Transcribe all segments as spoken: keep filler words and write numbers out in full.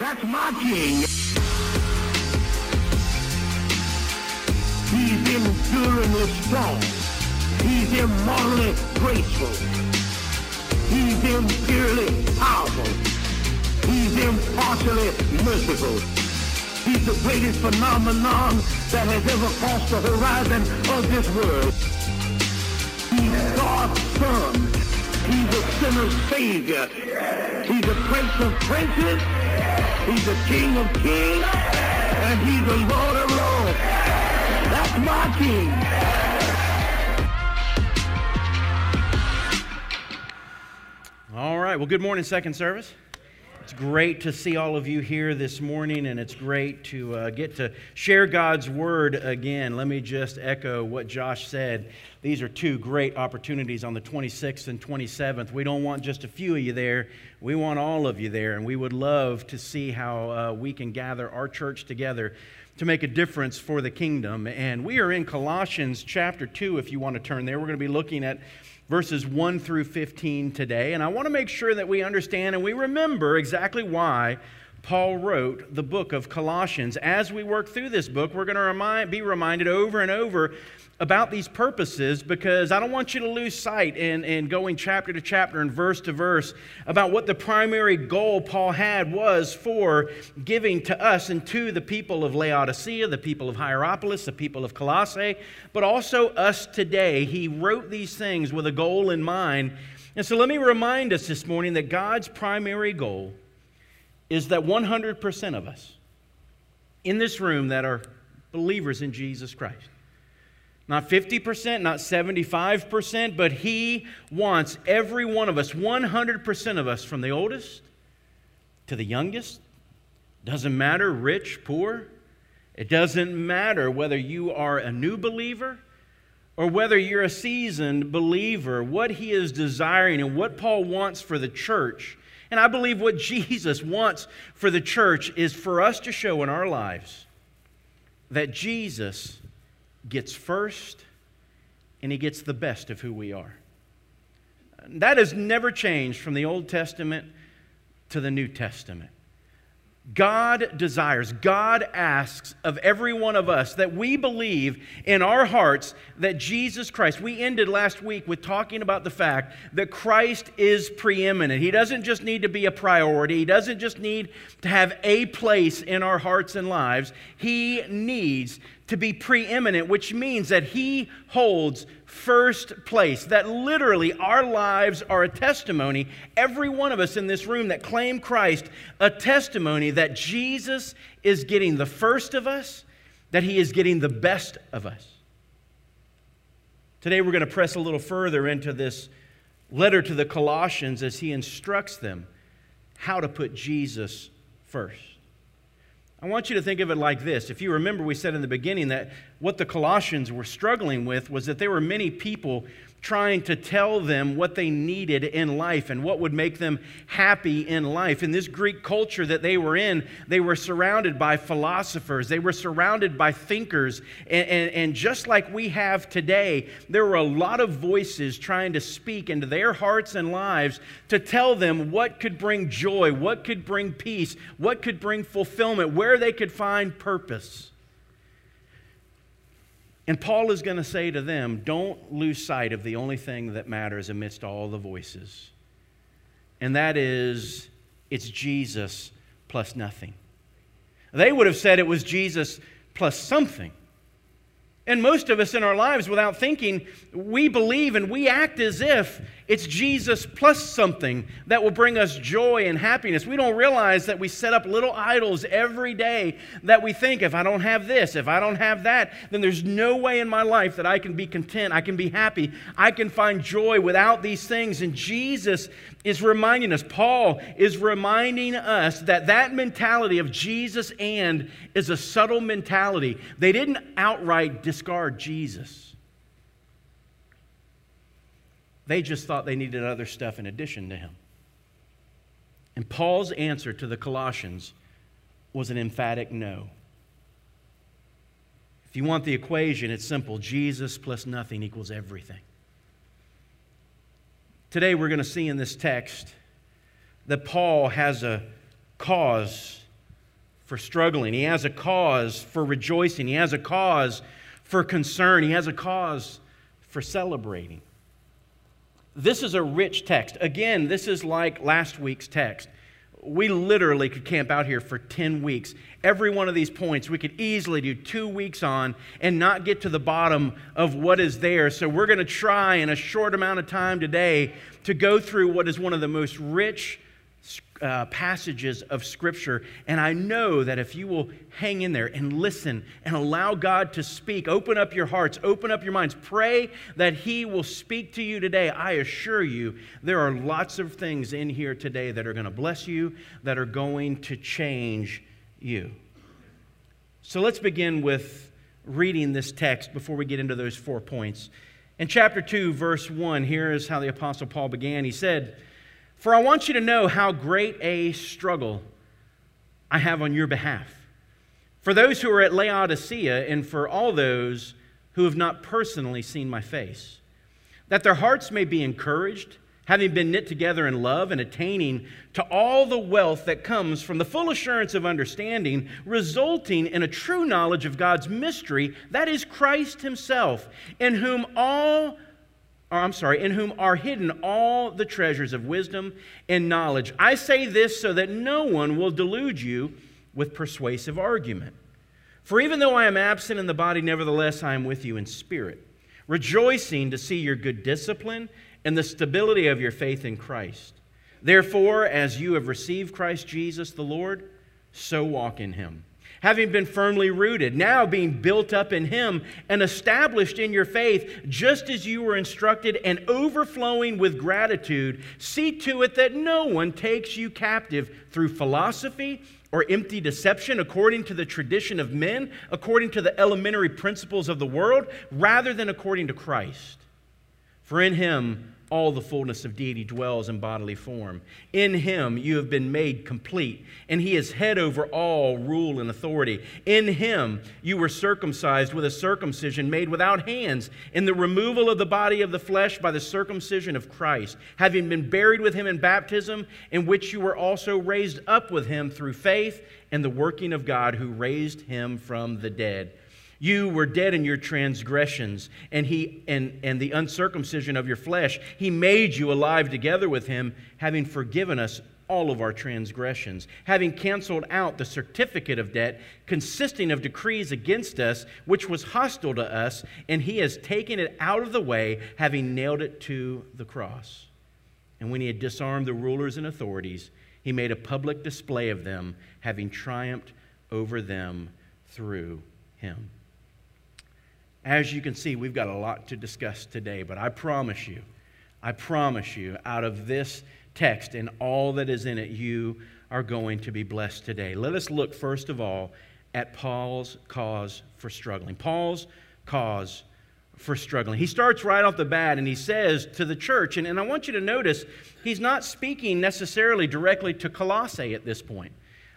That's mocking. He's enduringly strong. He's immortally graceful. He's imperially powerful. He's impartially merciful. He's the greatest phenomenon that has ever crossed the horizon of this world. He's God's Son. He's a sinner's Savior. He's a Prince of Princes. He's a King of Kings. And he's the Lord of Lords. That's my King. All right. Well, good morning, Second Service. It's great to see all of you here this morning, and it's great to uh, get to share God's Word again. Let me just echo what Josh said. These are two great opportunities on the twenty-sixth and twenty-seventh. We don't want just a few of you there. We want all of you there, and we would love to see how uh, we can gather our church together to make a difference for the kingdom. And we are in Colossians chapter two, if you want to turn there. We're going to be looking at verses one through fifteen today, and I want to make sure that we understand and we remember exactly why Paul wrote the book of Colossians. As we work through this book, we're going to remind, be reminded over and over about these purposes, because I don't want you to lose sight in, in going chapter to chapter and verse to verse about what the primary goal Paul had was for giving to us and to the people of Laodicea, the people of Hierapolis, the people of Colossae, but also us today. He wrote these things with a goal in mind. And so let me remind us this morning that God's primary goal is that one hundred percent of us in this room that are believers in Jesus Christ, not fifty percent, not seventy-five percent, but He wants every one of us, one hundred percent of us, from the oldest to the youngest. Doesn't matter rich, poor. It doesn't matter whether you are a new believer or whether you're a seasoned believer. What He is desiring and what Paul wants for the church, and I believe what Jesus wants for the church, is for us to show in our lives that Jesus gets first and He gets the best of who we are. That has never changed from the Old Testament to the New Testament. God desires, God asks of every one of us that we believe in our hearts that Jesus Christ, we ended last week with talking about the fact that Christ is preeminent. He doesn't just need to be a priority. He doesn't just need to have a place in our hearts and lives. He needs to be preeminent, which means that He holds first place, that literally our lives are a testimony, every one of us in this room that claim Christ, a testimony that Jesus is getting the first of us, that He is getting the best of us. Today we're going to press a little further into this letter to the Colossians as he instructs them how to put Jesus first. I want you to think of it like this. If you remember, we said in the beginning that what the Colossians were struggling with was that there were many people trying to tell them what they needed in life and what would make them happy in life. In this Greek culture that they were in, they were surrounded by philosophers. They were surrounded by thinkers. And, and, and just like we have today, there were a lot of voices trying to speak into their hearts and lives to tell them what could bring joy, what could bring peace, what could bring fulfillment, where they could find purpose. And Paul is going to say to them, don't lose sight of the only thing that matters amidst all the voices. And that is, it's Jesus plus nothing. They would have said it was Jesus plus something. And most of us in our lives, without thinking, we believe and we act as if it's Jesus plus something that will bring us joy and happiness. We don't realize that we set up little idols every day that we think, if I don't have this, if I don't have that, then there's no way in my life that I can be content, I can be happy, I can find joy without these things. And Jesus is reminding us, Paul is reminding us that that mentality of Jesus and is a subtle mentality. They didn't outright discard Jesus. They just thought they needed other stuff in addition to Him. And Paul's answer to the Colossians was an emphatic no. If you want the equation, it's simple. Jesus plus nothing equals everything. Today we're going to see in this text that Paul has a cause for struggling. He has a cause for rejoicing. He has a cause for concern. He has a cause for celebrating. This is a rich text. Again, this is like last week's text. We literally could camp out here for ten weeks. Every one of these points, we could easily do two weeks on and not get to the bottom of what is there. So we're going to try in a short amount of time today to go through what is one of the most rich uh, passages of Scripture. And I know that if you will hang in there and listen and allow God to speak, open up your hearts, open up your minds, pray that He will speak to you today. I assure you, there are lots of things in here today that are going to bless you, that are going to change you. So let's begin with reading this text before we get into those four points. In chapter two, verse one, here is how the Apostle Paul began. He said, "For I want you to know how great a struggle I have on your behalf, for those who are at Laodicea and for all those who have not personally seen my face, that their hearts may be encouraged, having been knit together in love and attaining to all the wealth that comes from the full assurance of understanding, resulting in a true knowledge of God's mystery, that is Christ himself, in whom all, or I'm sorry, in whom are hidden all the treasures of wisdom and knowledge. I say this so that no one will delude you with persuasive argument. For even though I am absent in the body, nevertheless I am with you in spirit, rejoicing to see your good discipline and the stability of your faith in Christ. Therefore, as you have received Christ Jesus the Lord, so walk in him, having been firmly rooted, now being built up in him and established in your faith, just as you were instructed, and overflowing with gratitude. See to it that no one takes you captive through philosophy or empty deception, according to the tradition of men, according to the elementary principles of the world, rather than according to Christ. For in him all the fullness of deity dwells in bodily form. In him you have been made complete, and he is head over all rule and authority. In him you were circumcised with a circumcision made without hands, in the removal of the body of the flesh by the circumcision of Christ, having been buried with him in baptism, in which you were also raised up with him through faith and the working of God who raised him from the dead. You were dead in your transgressions, and he and, and the uncircumcision of your flesh. He made you alive together with him, having forgiven us all of our transgressions, having canceled out the certificate of debt consisting of decrees against us, which was hostile to us, and he has taken it out of the way, having nailed it to the cross. And when he had disarmed the rulers and authorities, he made a public display of them, having triumphed over them through him." As you can see, we've got a lot to discuss today, but I promise you, I promise you, out of this text and all that is in it, you are going to be blessed today. Let us look, first of all, at Paul's cause for struggling. Paul's cause for struggling. He starts right off the bat, and he says to the church, and, and I want you to notice, he's not speaking necessarily directly to Colossae at this point.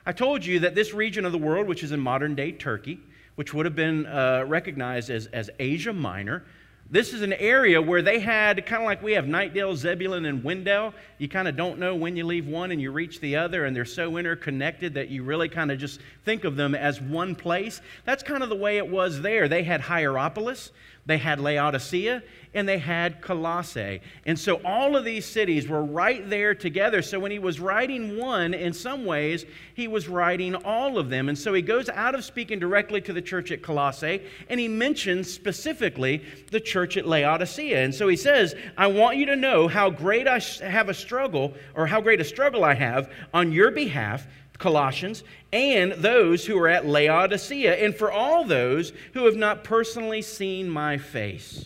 I told you that this region of the world, which is in modern-day Turkey, which would have been uh, recognized as, as Asia Minor. This is an area where they had, kind of like we have Nightdale, Zebulun, and Wendell. You kind of don't know when you leave one and you reach the other, and they're so interconnected that you really kind of just think of them as one place. That's kind of the way it was there. They had Hierapolis, they had Laodicea, and they had Colossae. And so all of these cities were right there together. So when he was writing one, in some ways, he was writing all of them. And so he goes out of speaking directly to the church at Colossae, and he mentions specifically the church at Laodicea. And so he says, "I want you to know how great I have a struggle, or how great a struggle I have on your behalf, Colossians, and those who are at Laodicea, and for all those who have not personally seen my face."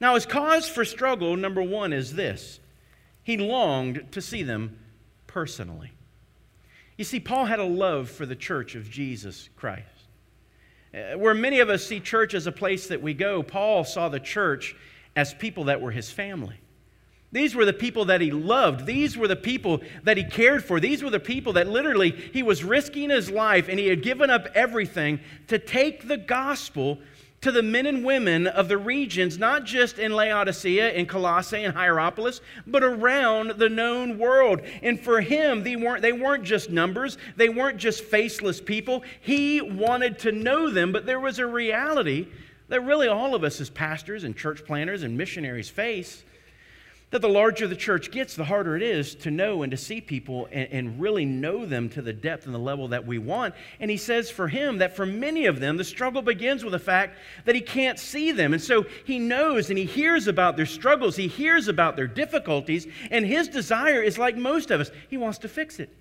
Now, his cause for struggle, number one, is this. He longed to see them personally. You see, Paul had a love for the church of Jesus Christ. Where many of us see church as a place that we go, Paul saw the church as people that were his family. These were the people that he loved. These were the people that he cared for. These were the people that literally he was risking his life, and he had given up everything to take the gospel to the men and women of the regions, not just in Laodicea, in Colossae, and Hierapolis, but around the known world. And for him, they weren't, they weren't just numbers. They weren't just faceless people. He wanted to know them, but there was a reality that really all of us as pastors and church planners and missionaries face, that the larger the church gets, the harder it is to know and to see people and, and really know them to the depth and the level that we want. And he says for him that for many of them, the struggle begins with the fact that he can't see them. And so he knows and he hears about their struggles. He hears about their difficulties. And his desire is like most of us. He wants to fix it.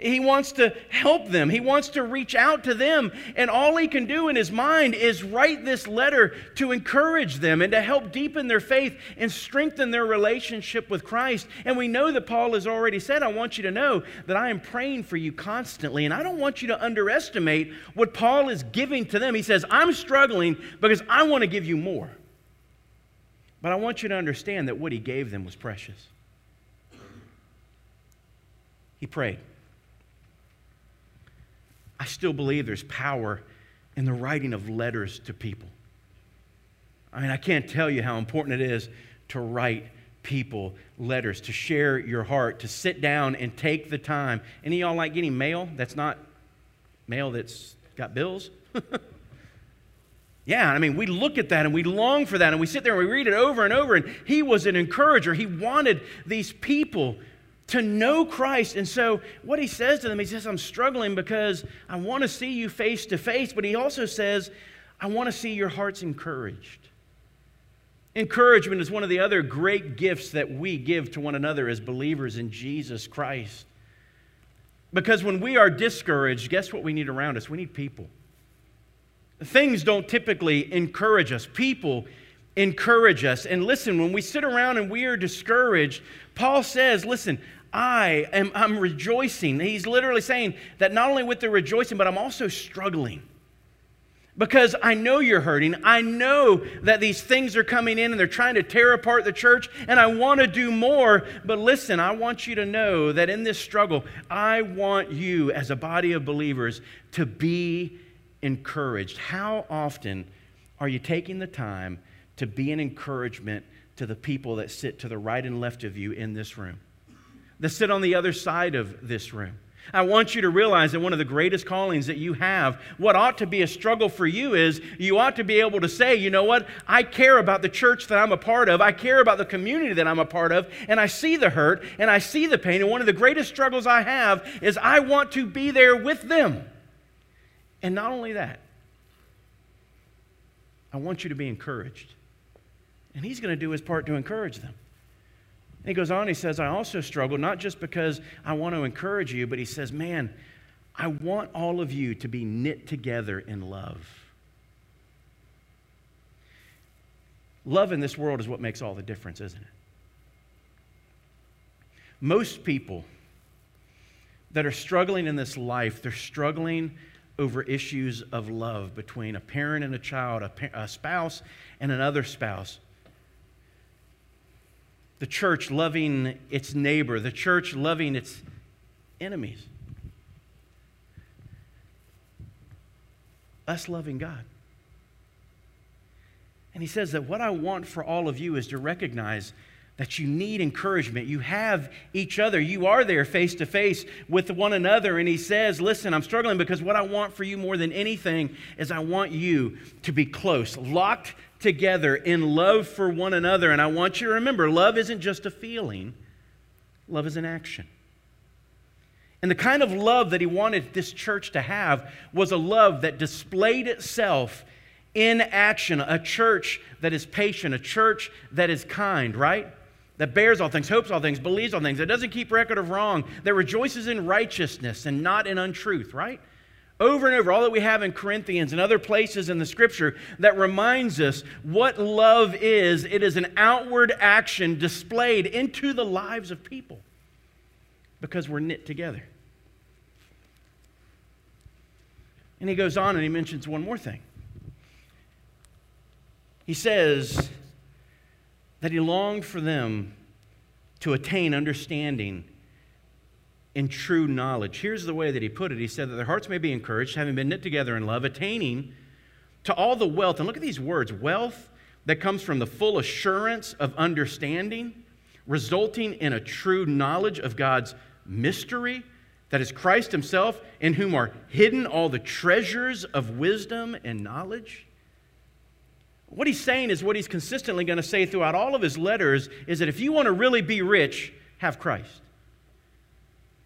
He wants to help them. He wants to reach out to them. And all he can do in his mind is write this letter to encourage them and to help deepen their faith and strengthen their relationship with Christ. And we know that Paul has already said, I want you to know that I am praying for you constantly. And I don't want you to underestimate what Paul is giving to them. He says, I'm struggling because I want to give you more. But I want you to understand that what he gave them was precious. He prayed. I still believe there's power in the writing of letters to people. I mean, I can't tell you how important it is to write people letters, to share your heart, to sit down and take the time. Any of y'all like getting mail that's not mail that's got bills? Yeah, I mean, we look at that and we long for that and we sit there and we read it over and over. And he was an encourager. He wanted these people to know Christ. And so what he says to them, he says, I'm struggling because I want to see you face to face. But he also says, I want to see your hearts encouraged. Encouragement is one of the other great gifts that we give to one another as believers in Jesus Christ. Because when we are discouraged, guess what we need around us? We need people. Things don't typically encourage us. People encourage us. And listen, when we sit around and we are discouraged, Paul says, listen, I am I'm rejoicing. He's literally saying that not only with the rejoicing, but I'm also struggling. Because I know you're hurting. I know that these things are coming in and they're trying to tear apart the church, and I want to do more. But listen, I want you to know that in this struggle, I want you as a body of believers to be encouraged. How often are you taking the time to be an encouragement to the people that sit to the right and left of you in this room, that sit on the other side of this room? I want you to realize that one of the greatest callings that you have, what ought to be a struggle for you, is you ought to be able to say, you know what, I care about the church that I'm a part of, I care about the community that I'm a part of, and I see the hurt, and I see the pain, and one of the greatest struggles I have is I want to be there with them. And not only that, I want you to be encouraged. And he's going to do his part to encourage them. And he goes on, he says, I also struggle, not just because I want to encourage you, but he says, man, I want all of you to be knit together in love. Love in this world is what makes all the difference, isn't it? Most people that are struggling in this life, they're struggling over issues of love between a parent and a child, a, pa- a spouse and another spouse. The church loving its neighbor, the church loving its enemies. Us loving God. And he says that what I want for all of you is to recognize that you need encouragement. You have each other. You are there face to face with one another. And he says, listen, I'm struggling because what I want for you more than anything is I want you to be close, locked together in love for one another. And I want you to remember, love isn't just a feeling. Love is an action. And the kind of love that he wanted this church to have was a love that displayed itself in action. A church that is patient, a church that is kind, right? That bears all things, hopes all things, believes all things, that doesn't keep record of wrong, that rejoices in righteousness and not in untruth, right? Over and over, all that we have in Corinthians and other places in the Scripture that reminds us what love is. It is an outward action displayed into the lives of people because we're knit together. And he goes on and he mentions one more thing. He says that he longed for them to attain understanding and true knowledge. Here's the way that he put it. He said that their hearts may be encouraged, having been knit together in love, attaining to all the wealth, and look at these words, wealth that comes from the full assurance of understanding, resulting in a true knowledge of God's mystery, that is Christ himself, in whom are hidden all the treasures of wisdom and knowledge. What he's saying is what he's consistently going to say throughout all of his letters is that if you want to really be rich, have Christ.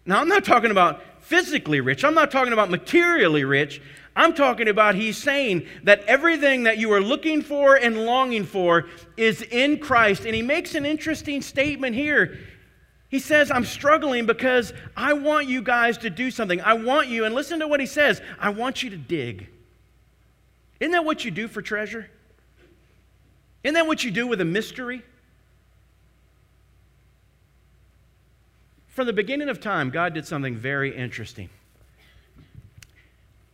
Now, I'm not talking about physically rich. I'm not talking about materially rich. I'm talking about he's saying that everything that you are looking for and longing for is in Christ. And he makes an interesting statement here. He says, I'm struggling because I want you guys to do something. I want you, and listen to what he says, I want you to dig. Isn't that what you do for treasure? Isn't that what you do with a mystery? From the beginning of time, God did something very interesting.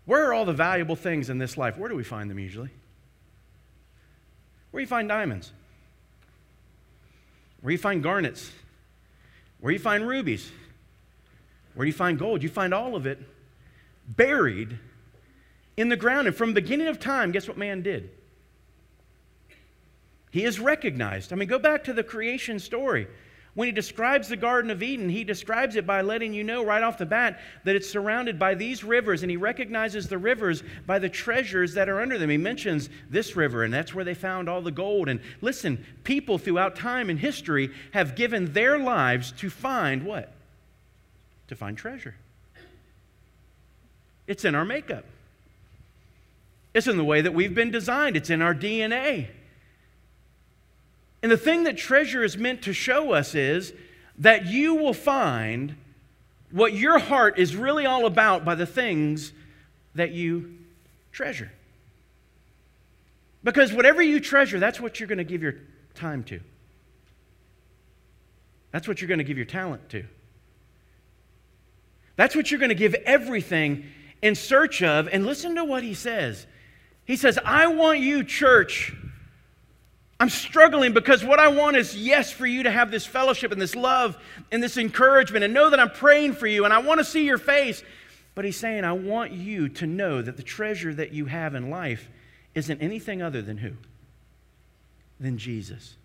Where are all the valuable things in this life? Where do we find them usually? Where do you find diamonds? Where do you find garnets? Where do you find rubies? Where do you find gold? You find all of it buried in the ground. And from the beginning of time, guess what man did? He is recognized. I mean, go back to the creation story. When he describes the Garden of Eden, he describes it by letting you know right off the bat that it's surrounded by these rivers, and he recognizes the rivers by the treasures that are under them. He mentions this river, and that's where they found all the gold. And listen, people throughout time and history have given their lives to find what? To find treasure. It's in our makeup. It's in the way that we've been designed. It's in our D N A. And the thing that treasure is meant to show us is that you will find what your heart is really all about by the things that you treasure. Because whatever you treasure, that's what you're going to give your time to. That's what you're going to give your talent to. That's what you're going to give everything in search of. And listen to what he says. He says, I want you, church, I'm struggling because what I want is, yes, for you to have this fellowship and this love and this encouragement and know that I'm praying for you and I want to see your face. But he's saying, I want you to know that the treasure that you have in life isn't anything other than who? Than Jesus.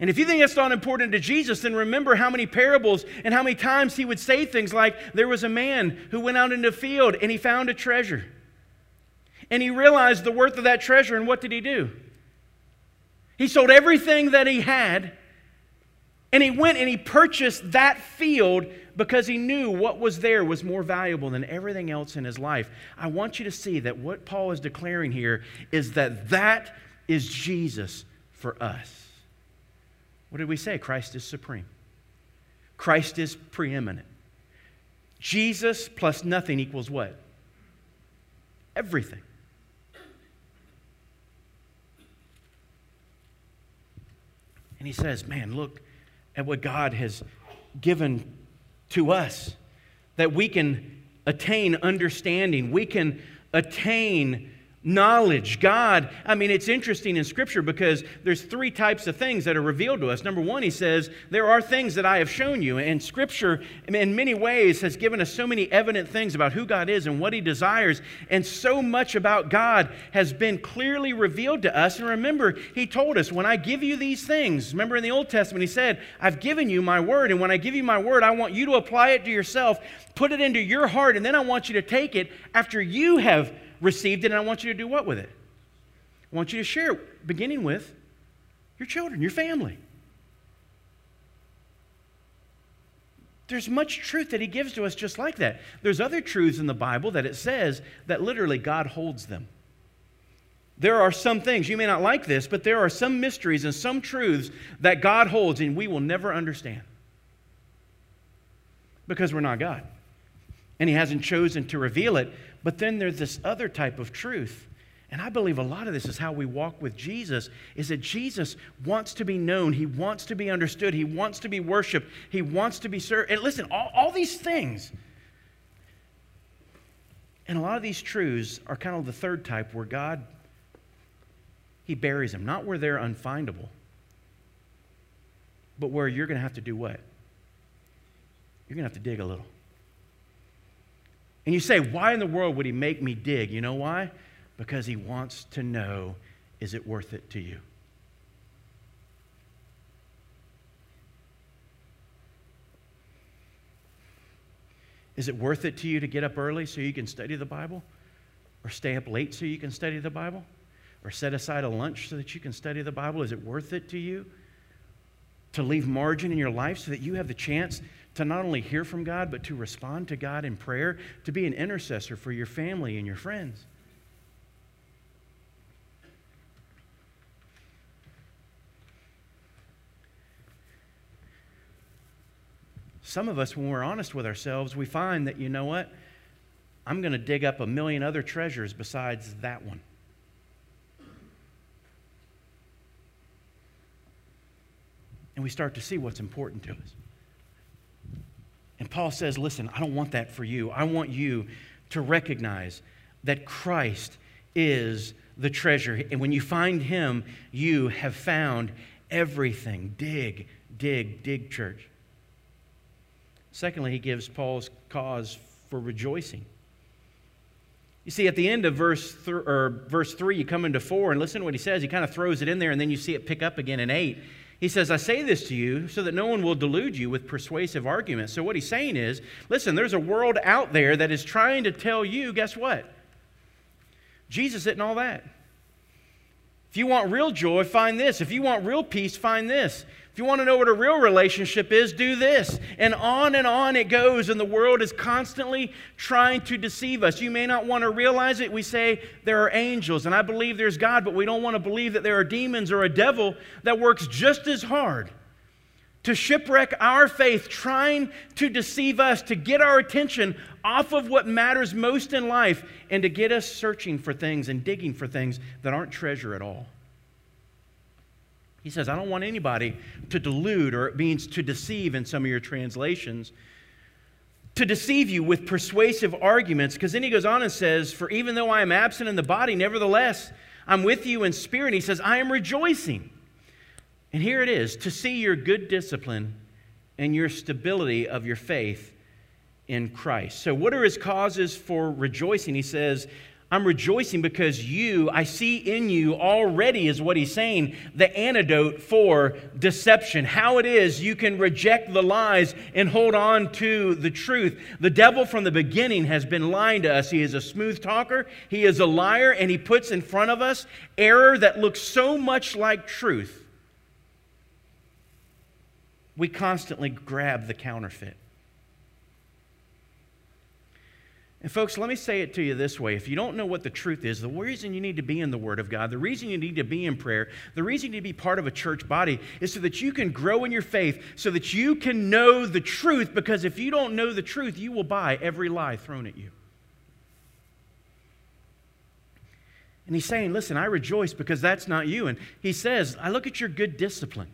And if you think that's not important to Jesus, then remember how many parables and how many times he would say things like, there was a man who went out into a field and he found a treasure. And he realized the worth of that treasure, and what did he do? He sold everything that he had, and he went and he purchased that field because he knew what was there was more valuable than everything else in his life. I want you to see that what Paul is declaring here is that that is Jesus for us. What did we say? Christ is supreme. Christ is preeminent. Jesus plus nothing equals what? Everything. And he says, man, look at what God has given to us, that we can attain understanding. We can attain knowledge. God, I mean, it's interesting in Scripture because there's three types of things that are revealed to us. Number one, he says, there are things that I have shown you. And Scripture, in many ways, has given us so many evident things about who God is and what he desires. And so much about God has been clearly revealed to us. And remember, he told us, when I give you these things, remember in the Old Testament, he said, I've given you my word. And when I give you my word, I want you to apply it to yourself, put it into your heart, and then I want you to take it after you have received it, and I want you to do what with it? I want you to share it, beginning with your children, your family. There's much truth that he gives to us just like that. There's other truths in the Bible that it says that literally God holds them. There are some things, you may not like this, but there are some mysteries and some truths that God holds and we will never understand because we're not God. And he hasn't chosen to reveal it. But then there's this other type of truth. And I believe a lot of this is how we walk with Jesus, is that Jesus wants to be known. He wants to be understood. He wants to be worshiped. He wants to be served. And listen, all, all these things. And a lot of these truths are kind of the third type where God, he buries them. Not where they're unfindable, but where you're going to have to do what? You're going to have to dig a little. And you say, why in the world would he make me dig? You know why? because he wants to know, is it worth it to you? Is it worth it to you to get up early so you can study the Bible? Or stay up late so you can study the Bible? Or set aside a lunch so that you can study the Bible? Is it worth it to you to leave margin in your life so that you have the chance to not only hear from God, but to respond to God in prayer, to be an intercessor for your family and your friends? Some of us, when we're honest with ourselves, we find that, you know what? I'm going to dig up a million other treasures besides that one. And we start to see what's important to us. And Paul says, listen, I don't want that for you. I want you to recognize that Christ is the treasure. And when you find him, you have found everything. Dig, dig, dig, church. Secondly, he gives Paul's cause for rejoicing. You see, at the end of verse, th- or verse three, you come into four, and listen to what he says. He kind of throws it in there, and then you see it pick up again in eight. He says, I say this to you so that no one will delude you with persuasive arguments. So what he's saying is, listen, there's a world out there that is trying to tell you, guess what? Jesus isn't all that. If you want real joy, find this. If you want real peace, find this. If you want to know what a real relationship is, do this. And on and on it goes, and the world is constantly trying to deceive us. You may not want to realize it. We say there are angels, and I believe there's God, but we don't want to believe that there are demons or a devil that works just as hard to shipwreck our faith, trying to deceive us, to get our attention off of what matters most in life, and to get us searching for things and digging for things that aren't treasure at all. He says, I don't want anybody to delude, or it means to deceive in some of your translations, to deceive you with persuasive arguments, because then he goes on and says, for even though I am absent in the body, nevertheless, I'm with you in spirit. And he says, I am rejoicing. And here it is, to see your good discipline and your stability of your faith in Christ. So what are his causes for rejoicing? He says, I'm rejoicing because you, I see in you already, is what he's saying, the antidote for deception. How it is you can reject the lies and hold on to the truth. The devil from the beginning has been lying to us. He is a smooth talker, he is a liar, and he puts in front of us error that looks so much like truth. We constantly grab the counterfeit. And folks, let me say it to you this way. If you don't know what the truth is, the reason you need to be in the Word of God, the reason you need to be in prayer, the reason you need to be part of a church body is so that you can grow in your faith, so that you can know the truth, because if you don't know the truth, you will buy every lie thrown at you. And he's saying, listen, I rejoice because that's not you. And he says, I look at your good discipline.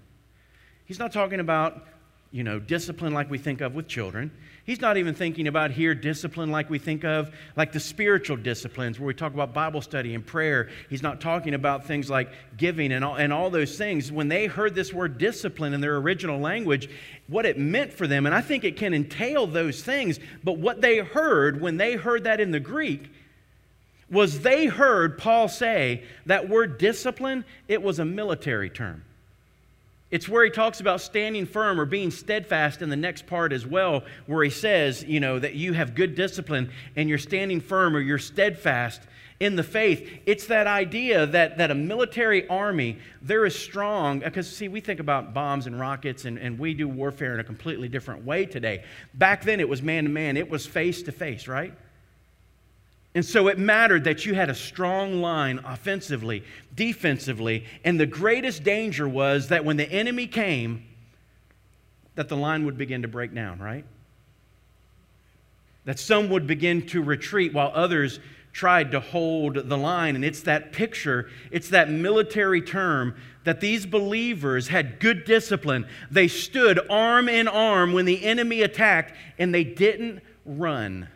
He's not talking about, you know, discipline like we think of with children. He's not even thinking about here discipline like we think of, like the spiritual disciplines where we talk about Bible study and prayer. He's not talking about things like giving and all, and all those things. When they heard this word discipline in their original language, what it meant for them, and I think it can entail those things, but what they heard when they heard that in the Greek was they heard Paul say that word discipline, it was a military term. It's where he talks about standing firm or being steadfast in the next part as well, where he says, you know, that you have good discipline and you're standing firm or you're steadfast in the faith. It's that idea that, that a military army, they're as strong, because see, we think about bombs and rockets and, and we do warfare in a completely different way today. Back then it was man-to-man, it was face-to-face, right? And so it mattered that you had a strong line offensively, defensively, and the greatest danger was that when the enemy came, that the line would begin to break down, right? That some would begin to retreat while others tried to hold the line. And it's that picture, it's that military term that these believers had good discipline. They stood arm in arm when the enemy attacked, and they didn't run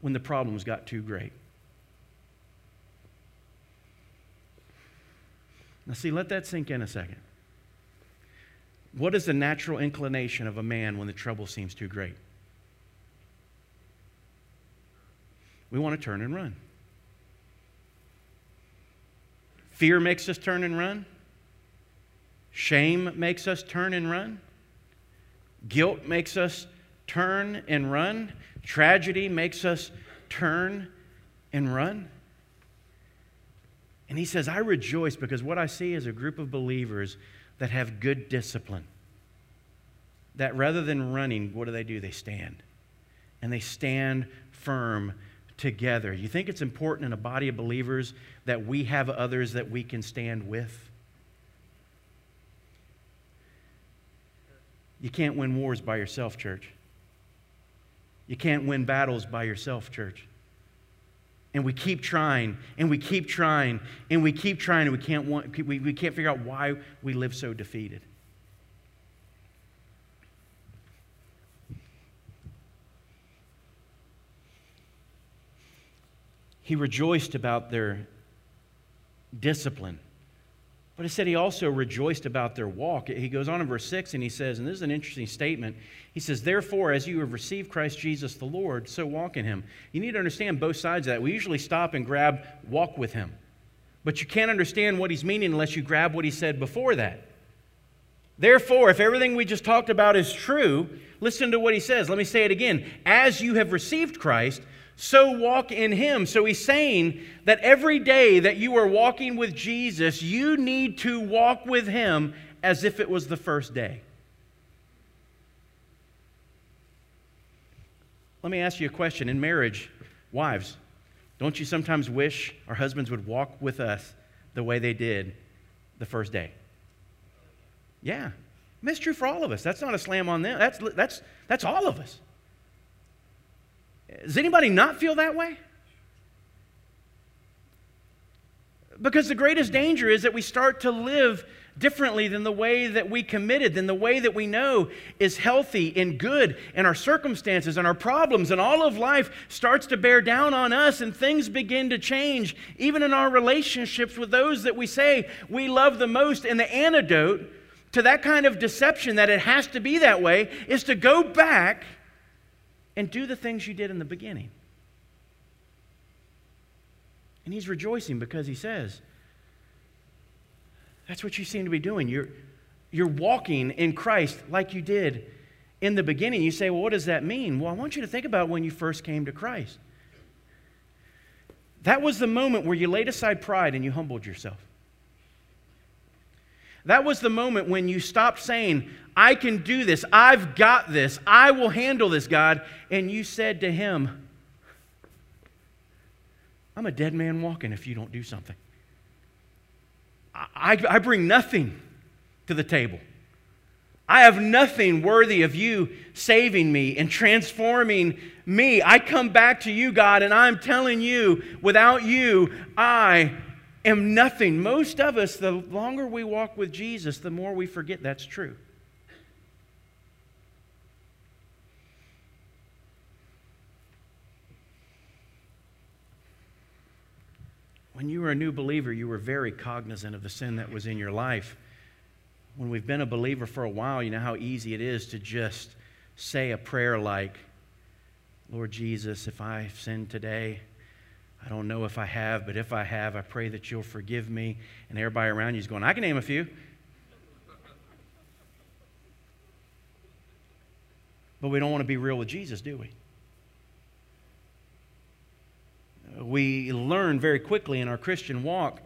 when the problems got too great. Now see, let that sink in a second. What is the natural inclination of a man when the trouble seems too great? We want to turn and run. Fear makes us turn and run. Shame makes us turn and run. Guilt makes us turn and run. Tragedy makes us turn and run. And he says, I rejoice because what I see is a group of believers that have good discipline. That rather than running, what do they do? They stand. And they stand firm together. You think it's important in a body of believers that we have others that we can stand with? You can't win wars by yourself, church. You can't win battles by yourself, church. And we keep trying, and we keep trying, and we keep trying, and we can't, want, we, we can't figure out why we live so defeated. He rejoiced about their discipline. But it said he also rejoiced about their walk. He goes on in verse six and he says, and this is an interesting statement. He says, therefore, as you have received Christ Jesus the Lord, so walk in him. You need to understand both sides of that. We usually stop and grab walk with him. But you can't understand what he's meaning unless you grab what he said before that. Therefore, if everything we just talked about is true, listen to what he says. Let me say it again. As you have received Christ, so walk in him. So he's saying that every day that you are walking with Jesus, you need to walk with him as if it was the first day. Let me ask you a question. In marriage, wives, don't you sometimes wish our husbands would walk with us the way they did the first day? Yeah. That's true for all of us. That's not a slam on them. That's, that's, that's all of us. Does anybody not feel that way? Because the greatest danger is that we start to live differently than the way that we committed, than the way that we know is healthy and good, and our circumstances and our problems and all of life starts to bear down on us, and things begin to change, even in our relationships with those that we say we love the most. And the antidote to that kind of deception that it has to be that way is to go back and do the things you did in the beginning. And he's rejoicing because he says, that's what you seem to be doing. You're, you're walking in Christ like you did in the beginning. You say, well, what does that mean? Well, I want you to think about when you first came to Christ. That was the moment where you laid aside pride and you humbled yourself. That was the moment when you stopped saying, I can do this, I've got this, I will handle this, God. And you said to him, I'm a dead man walking if you don't do something. I, I bring nothing to the table. I have nothing worthy of you saving me and transforming me. I come back to you, God, and I'm telling you, without you, I am nothing. Most of us, the longer we walk with Jesus, the more we forget that's true. When you were a new believer, you were very cognizant of the sin that was in your life. When we've been a believer for a while, you know how easy it is to just say a prayer like, Lord Jesus, if I sin today, I don't know if I have, but if I have, I pray that you'll forgive me. And everybody around you is going, I can name a few. But we don't want to be real with Jesus, do we? We learn very quickly in our Christian walk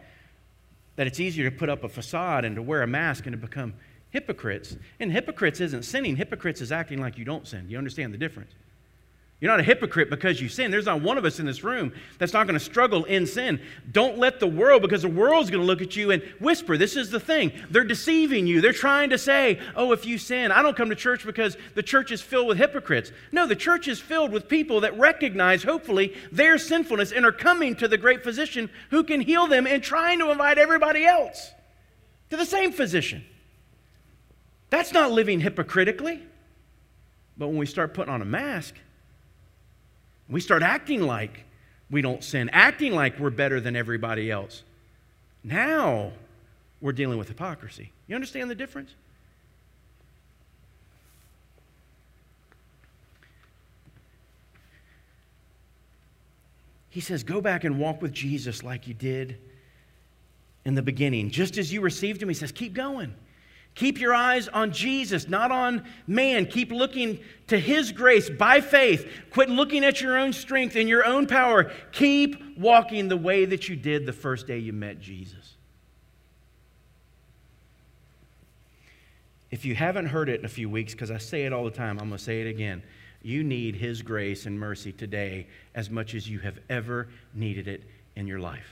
that it's easier to put up a facade and to wear a mask and to become hypocrites. And hypocrites isn't sinning. Hypocrites is acting like you don't sin. You understand the difference? You're not a hypocrite because you sin. There's not one of us in this room that's not going to struggle in sin. Don't let the world, because the world's going to look at you and whisper. This is the thing. They're deceiving you. They're trying to say, oh, if you sin, I don't come to church because the church is filled with hypocrites. No, the church is filled with people that recognize, hopefully, their sinfulness and are coming to the great physician who can heal them and trying to invite everybody else to the same physician. That's not living hypocritically. But when we start putting on a mask, we start acting like we don't sin, acting like we're better than everybody else. Now we're dealing with hypocrisy. You understand the difference? He says, go back and walk with Jesus like you did in the beginning. Just as you received him, he says, keep going. Keep your eyes on Jesus, not on man. Keep looking to his grace by faith. Quit looking at your own strength and your own power. Keep walking the way that you did the first day you met Jesus. If you haven't heard it in a few weeks, because I say it all the time, I'm going to say it again. You need his grace and mercy today as much as you have ever needed it in your life.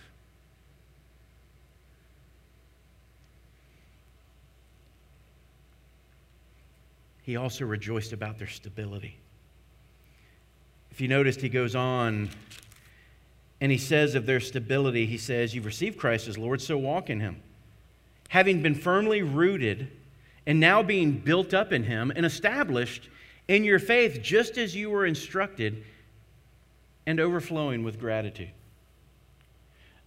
He also rejoiced about their stability. If you noticed, he goes on and he says of their stability, he says, you've received Christ as Lord, so walk in him, having been firmly rooted and now being built up in him and established in your faith, just as you were instructed, and overflowing with gratitude.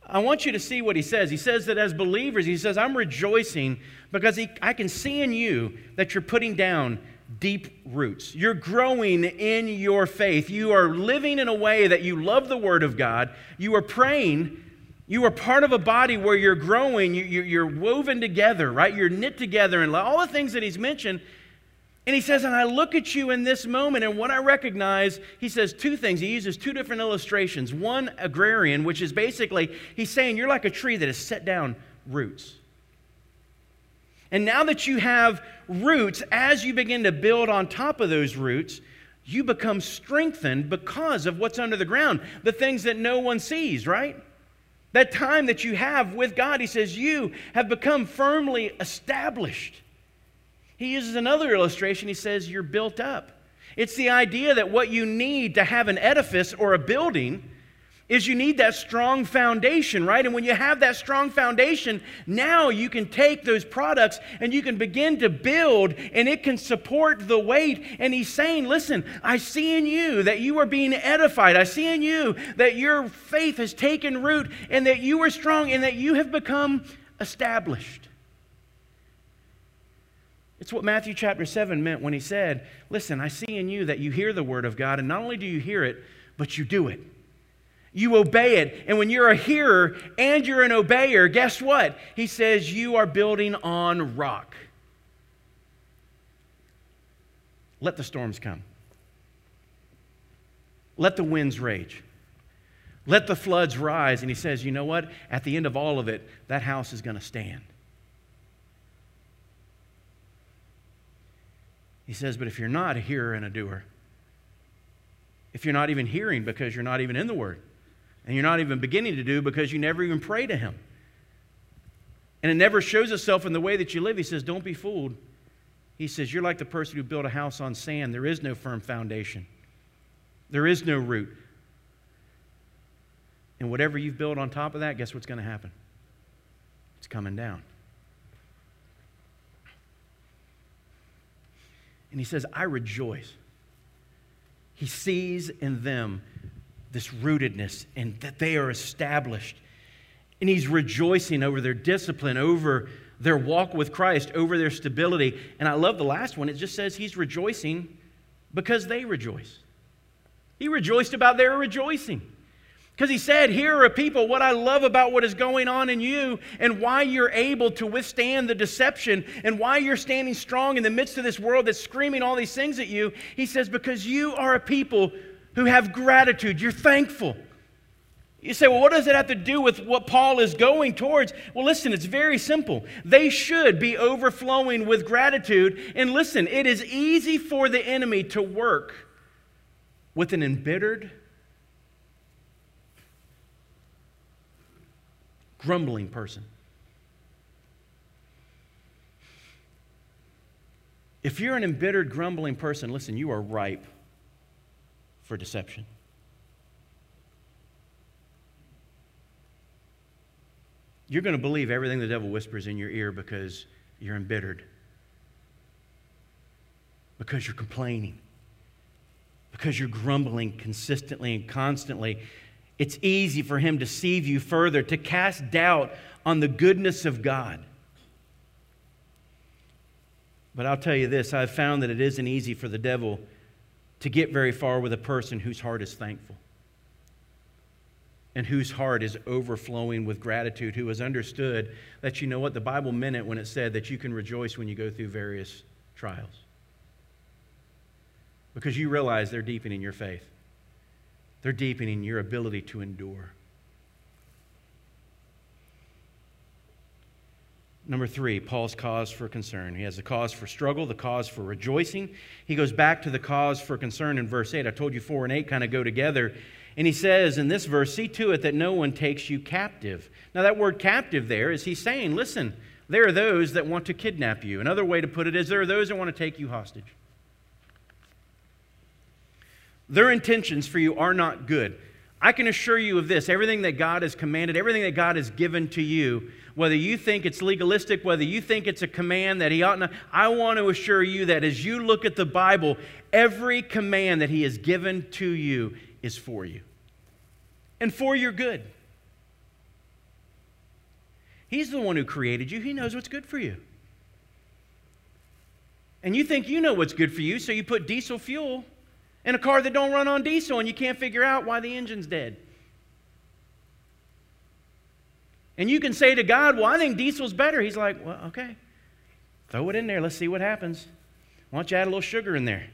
I want you to see what he says. He says that as believers, he says, I'm rejoicing because he, I can see in you that you're putting down deep roots. You're growing in your faith. You are living in a way that you love the Word of God. You are praying. You are part of a body where you're growing. You, you, you're woven together, right? You're knit together and all the things that he's mentioned. And he says, and I look at you in this moment, and what I recognize, he says two things. He uses two different illustrations. One, agrarian, which is basically, he's saying you're like a tree that has set down roots. And now that you have roots, as you begin to build on top of those roots, you become strengthened because of what's under the ground, the things that no one sees, right? That time that you have with God, he says, you have become firmly established. He uses another illustration. He says, you're built up. It's the idea that what you need to have an edifice or a building is you need that strong foundation, right? And when you have that strong foundation, now you can take those products and you can begin to build, and it can support the weight. And he's saying, listen, I see in you that you are being edified. I see in you that your faith has taken root and that you are strong and that you have become established. It's what Matthew chapter seven meant when he said, listen, I see in you that you hear the word of God, and not only do you hear it, but you do it. You obey it. And when you're a hearer and you're an obeyer, guess what? He says you are building on rock. Let the storms come. Let the winds rage. Let the floods rise. And he says, you know what? At the end of all of it, that house is going to stand. He says, but if you're not a hearer and a doer, if you're not even hearing because you're not even in the Word, and you're not even beginning to do because you never even pray to Him, and it never shows itself in the way that you live, he says, don't be fooled. He says, you're like the person who built a house on sand. There is no firm foundation. There is no root. And whatever you've built on top of that, guess what's going to happen? It's coming down. And he says, I rejoice. He sees in them this rootedness and that they are established. And he's rejoicing over their discipline, over their walk with Christ, over their stability. And I love the last one. It just says he's rejoicing because they rejoice. He rejoiced about their rejoicing. Because he said, here are people, what I love about what is going on in you and why you're able to withstand the deception and why you're standing strong in the midst of this world that's screaming all these things at you. He says, because you are a people who have gratitude. You're thankful. You say, well, what does it have to do with what Paul is going towards? Well, listen, it's very simple. They should be overflowing with gratitude. And listen, it is easy for the enemy to work with an embittered, grumbling person. If you're an embittered, grumbling person, listen, you are ripe for deception. You're going to believe everything the devil whispers in your ear because you're embittered, because you're complaining, because you're grumbling consistently and constantly. It's easy for him to deceive you further, to cast doubt on the goodness of God. But I'll tell you this, I've found that it isn't easy for the devil to get very far with a person whose heart is thankful. and whose heart is overflowing with gratitude, who has understood that, you know what, the Bible meant it when it said that you can rejoice when you go through various trials. Because you realize they're deepening your faith. They're deepening your ability to endure. Number three, Paul's cause for concern. He has the cause for struggle, the cause for rejoicing. He goes back to the cause for concern in verse eight. I told you four and eight kind of go together. And he says in this verse, see to it that no one takes you captive. Now that word captive there is he's saying, listen, there are those that want to kidnap you. Another way to put it is there are those that want to take you hostage. Their intentions for you are not good. I can assure you of this, everything that God has commanded, everything that God has given to you, whether you think it's legalistic, whether you think it's a command that he ought not, I want to assure you that as you look at the Bible, every command that he has given to you is for you and for your good. He's the one who created you. He knows what's good for you. And you think you know what's good for you, so you put diesel fuel in a car that don't run on diesel, and you can't figure out why the engine's dead. And you can say to God, well, I think diesel's better. He's like, well, okay. Throw it in there. Let's see what happens. Why don't you add a little sugar in there?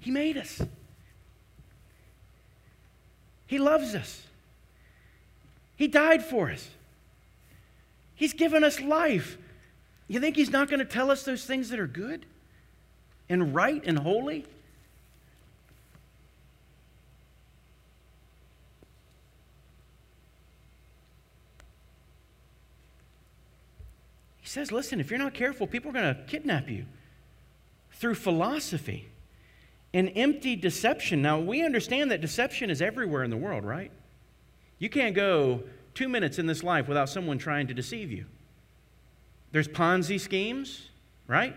He made us. He loves us. He died for us. He's given us life. You think he's not going to tell us those things that are good and right and holy? He says, listen, if you're not careful, people are going to kidnap you through philosophy and empty deception. Now, we understand that deception is everywhere in the world, right? You can't go two minutes in this life without someone trying to deceive you. There's Ponzi schemes, right?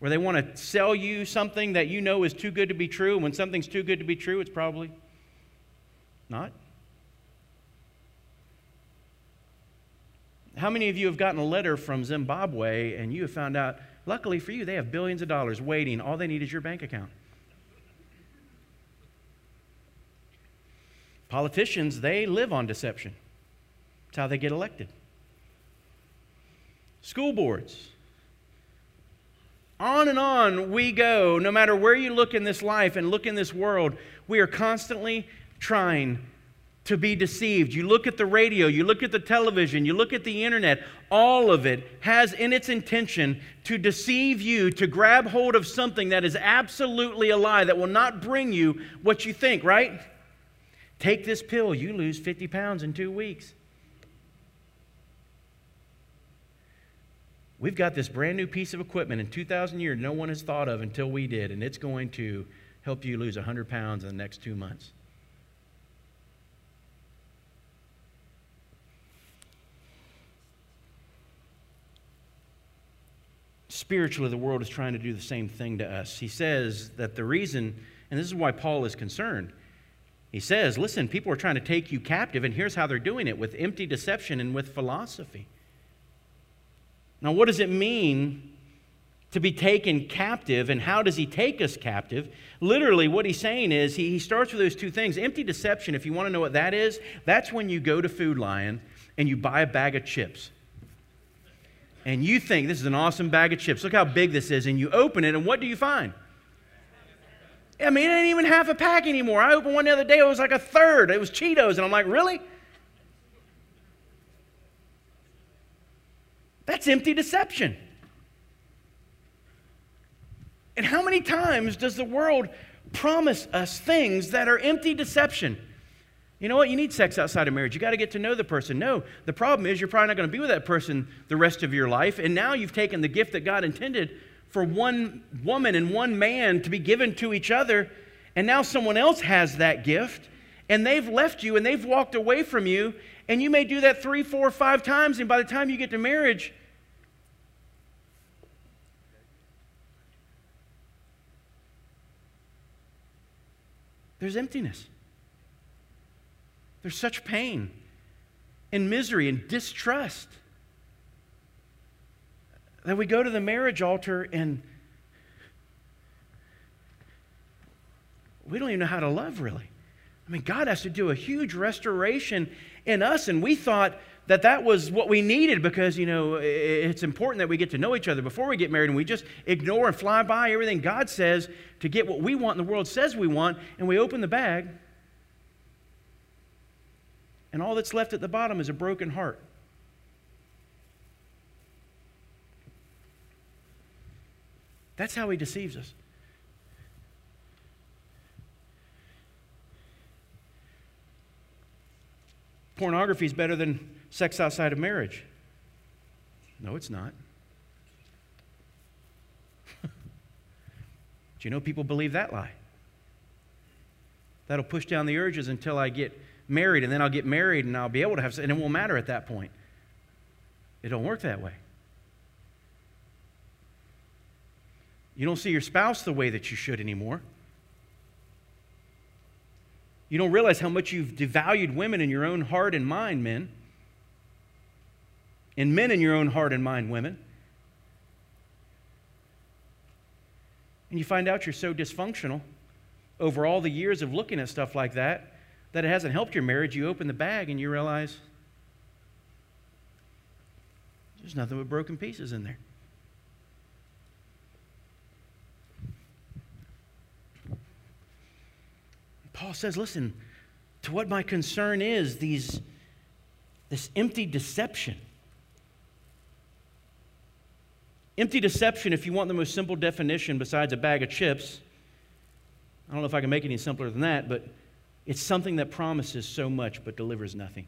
Where they want to sell you something that you know is too good to be true. And when something's too good to be true, it's probably not. How many of you have gotten a letter from Zimbabwe and you have found out, luckily for you, they have billions of dollars waiting. All they need is your bank account. Politicians, they live on deception. It's how they get elected. School boards. On and on we go. No matter where you look in this life and look in this world, we are constantly trying to be deceived. You look at the radio, you look at the television, you look at the internet, all of it has in its intention to deceive you, to grab hold of something that is absolutely a lie, that will not bring you what you think, right? Take this pill, you lose fifty pounds in two weeks. We've got this brand new piece of equipment in two thousand years no one has thought of until we did, and it's going to help you lose one hundred pounds in the next two months. Spiritually, the world is trying to do the same thing to us. He says that the reason, and this is why Paul is concerned, he says, listen, people are trying to take you captive, and here's how they're doing it, with empty deception and with philosophy. Now, what does it mean to be taken captive, and how does he take us captive? Literally, what he's saying is he, he starts with those two things. Empty deception, if you want to know what that is, that's when you go to Food Lion and you buy a bag of chips. And you think, this is an awesome bag of chips. Look how big this is. And you open it, and what do you find? I mean, it ain't even half a pack anymore. I opened one the other day. It was like a third. It was Cheetos. And I'm like, really? That's empty deception. And how many times does the world promise us things that are empty deception? You know what? You need sex outside of marriage. You got to get to know the person. No, the problem is you're probably not going to be with that person the rest of your life, and now you've taken the gift that God intended for one woman and one man to be given to each other, and now someone else has that gift, and they've left you, and they've walked away from you, and you may do that three, four, five times, and by the time you get to marriage, there's emptiness. There's such pain and misery and distrust that we go to the marriage altar and we don't even know how to love, really. I mean, God has to do a huge restoration in us, and we thought that that was what we needed because, you know, it's important that we get to know each other before we get married, and we just ignore and fly by everything God says to get what we want and the world says we want, and we open the bag, and all that's left at the bottom is a broken heart. That's how he deceives us. Pornography is better than sex outside of marriage. No, it's not. Do you know people believe that lie? That'll push down the urges until I get married, and then I'll get married, and I'll be able to have sex, and it won't matter at that point. It don't work that way. You don't see your spouse the way that you should anymore. You don't realize how much you've devalued women in your own heart and mind, men. And men in your own heart and mind, women. And you find out you're so dysfunctional over all the years of looking at stuff like that that it hasn't helped your marriage. You open the bag and you realize there's nothing but broken pieces in there. Paul says, listen, to what my concern is, these, this empty deception. Empty deception, if you want the most simple definition besides a bag of chips, I don't know if I can make it any simpler than that, but it's something that promises so much but delivers nothing.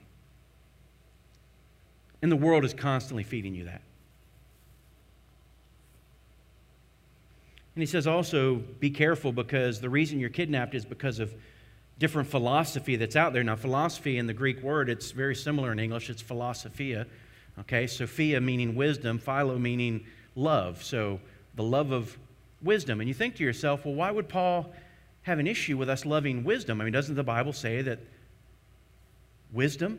And the world is constantly feeding you that. And he says also, be careful because the reason you're kidnapped is because of different philosophy that's out there. Now, philosophy in the Greek word, it's very similar in English. It's philosophia, okay? Sophia meaning wisdom, philo meaning love. So the love of wisdom. And you think to yourself, well, why would Paul have an issue with us loving wisdom? I mean, doesn't the Bible say that wisdom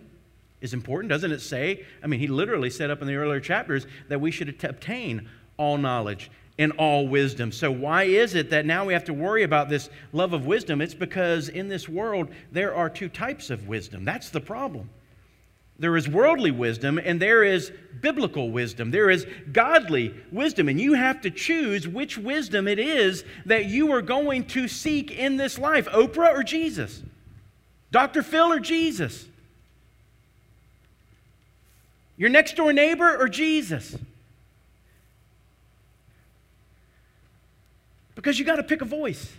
is important? Doesn't it say? I mean, he literally said up in the earlier chapters that we should obtain all knowledge and all wisdom. So why is it that now we have to worry about this love of wisdom? It's because in this world, there are two types of wisdom. That's the problem. There is worldly wisdom, and there is biblical wisdom. There is godly wisdom, and you have to choose which wisdom it is that you are going to seek in this life, Oprah or Jesus, Doctor Phil or Jesus, your next-door neighbor or Jesus. Because you got to pick a voice.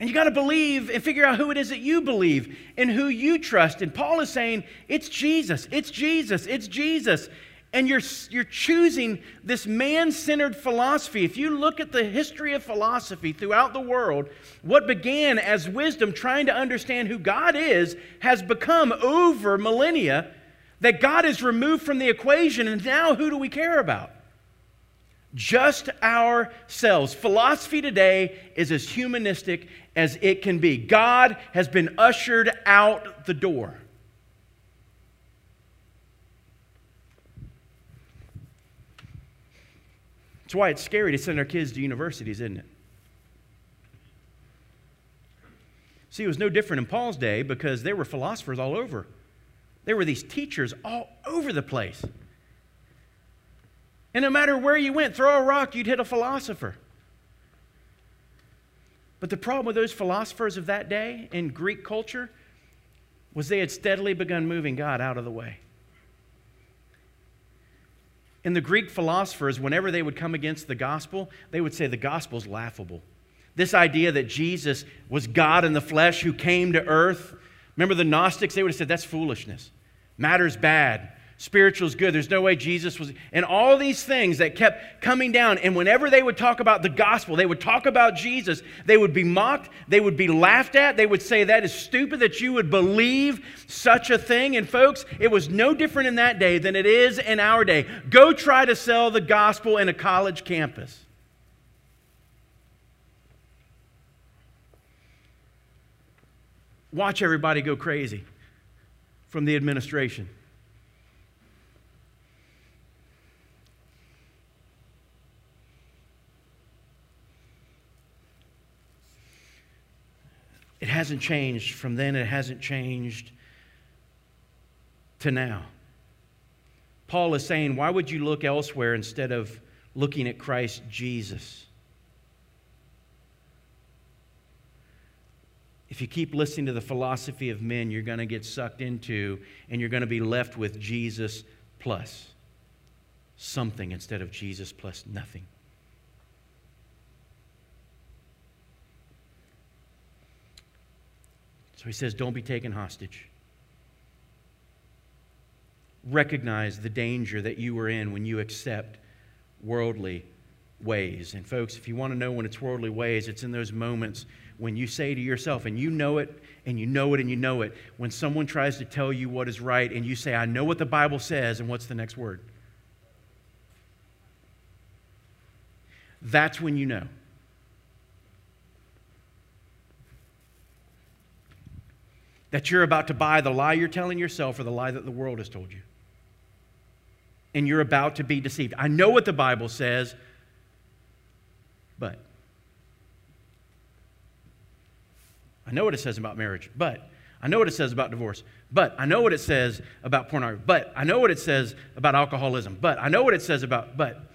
And you got to believe and figure out who it is that you believe and who you trust. And Paul is saying, it's Jesus, it's Jesus, it's Jesus. And you're, you're choosing this man-centered philosophy. If you look at the history of philosophy throughout the world, what began as wisdom, trying to understand who God is, has become over millennia that God is removed from the equation. And now who do we care about? Just ourselves. Philosophy today is as humanistic as it can be. God has been ushered out the door. That's why it's scary to send our kids to universities, isn't it? See, it was no different in Paul's day because there were philosophers all over. There were these teachers all over the place. And no matter where you went, throw a rock, you'd hit a philosopher. But the problem with those philosophers of that day in Greek culture was they had steadily begun moving God out of the way. And the Greek philosophers, whenever they would come against the gospel, they would say the gospel's laughable. This idea that Jesus was God in the flesh who came to earth. Remember the Gnostics? They would have said, that's foolishness. Matter's bad. Spiritual's good. There's no way Jesus was... And all these things that kept coming down. And whenever they would talk about the gospel, they would talk about Jesus, they would be mocked, they would be laughed at, they would say, that is stupid that you would believe such a thing. And folks, it was no different in that day than it is in our day. Go try to sell the gospel in a college campus. Watch everybody go crazy from the administration. It hasn't changed from then. It hasn't changed to now. Paul is saying, why would you look elsewhere instead of looking at Christ Jesus? If you keep listening to the philosophy of men, you're going to get sucked into, and you're going to be left with Jesus plus something instead of Jesus plus nothing. So he says, don't be taken hostage. Recognize the danger that you are in when you accept worldly ways. And folks, if you want to know when it's worldly ways, it's in those moments when you say to yourself, and you know it, and you know it, and you know it, when someone tries to tell you what is right, and you say, I know what the Bible says, and what's the next word? That's when you know. That you're about to buy the lie you're telling yourself or the lie that the world has told you. And you're about to be deceived. I know what the Bible says, but. I know what it says about marriage, but. I know what it says about divorce, but. I know what it says about pornography, but. I know what it says about alcoholism, but. I know what it says about, but.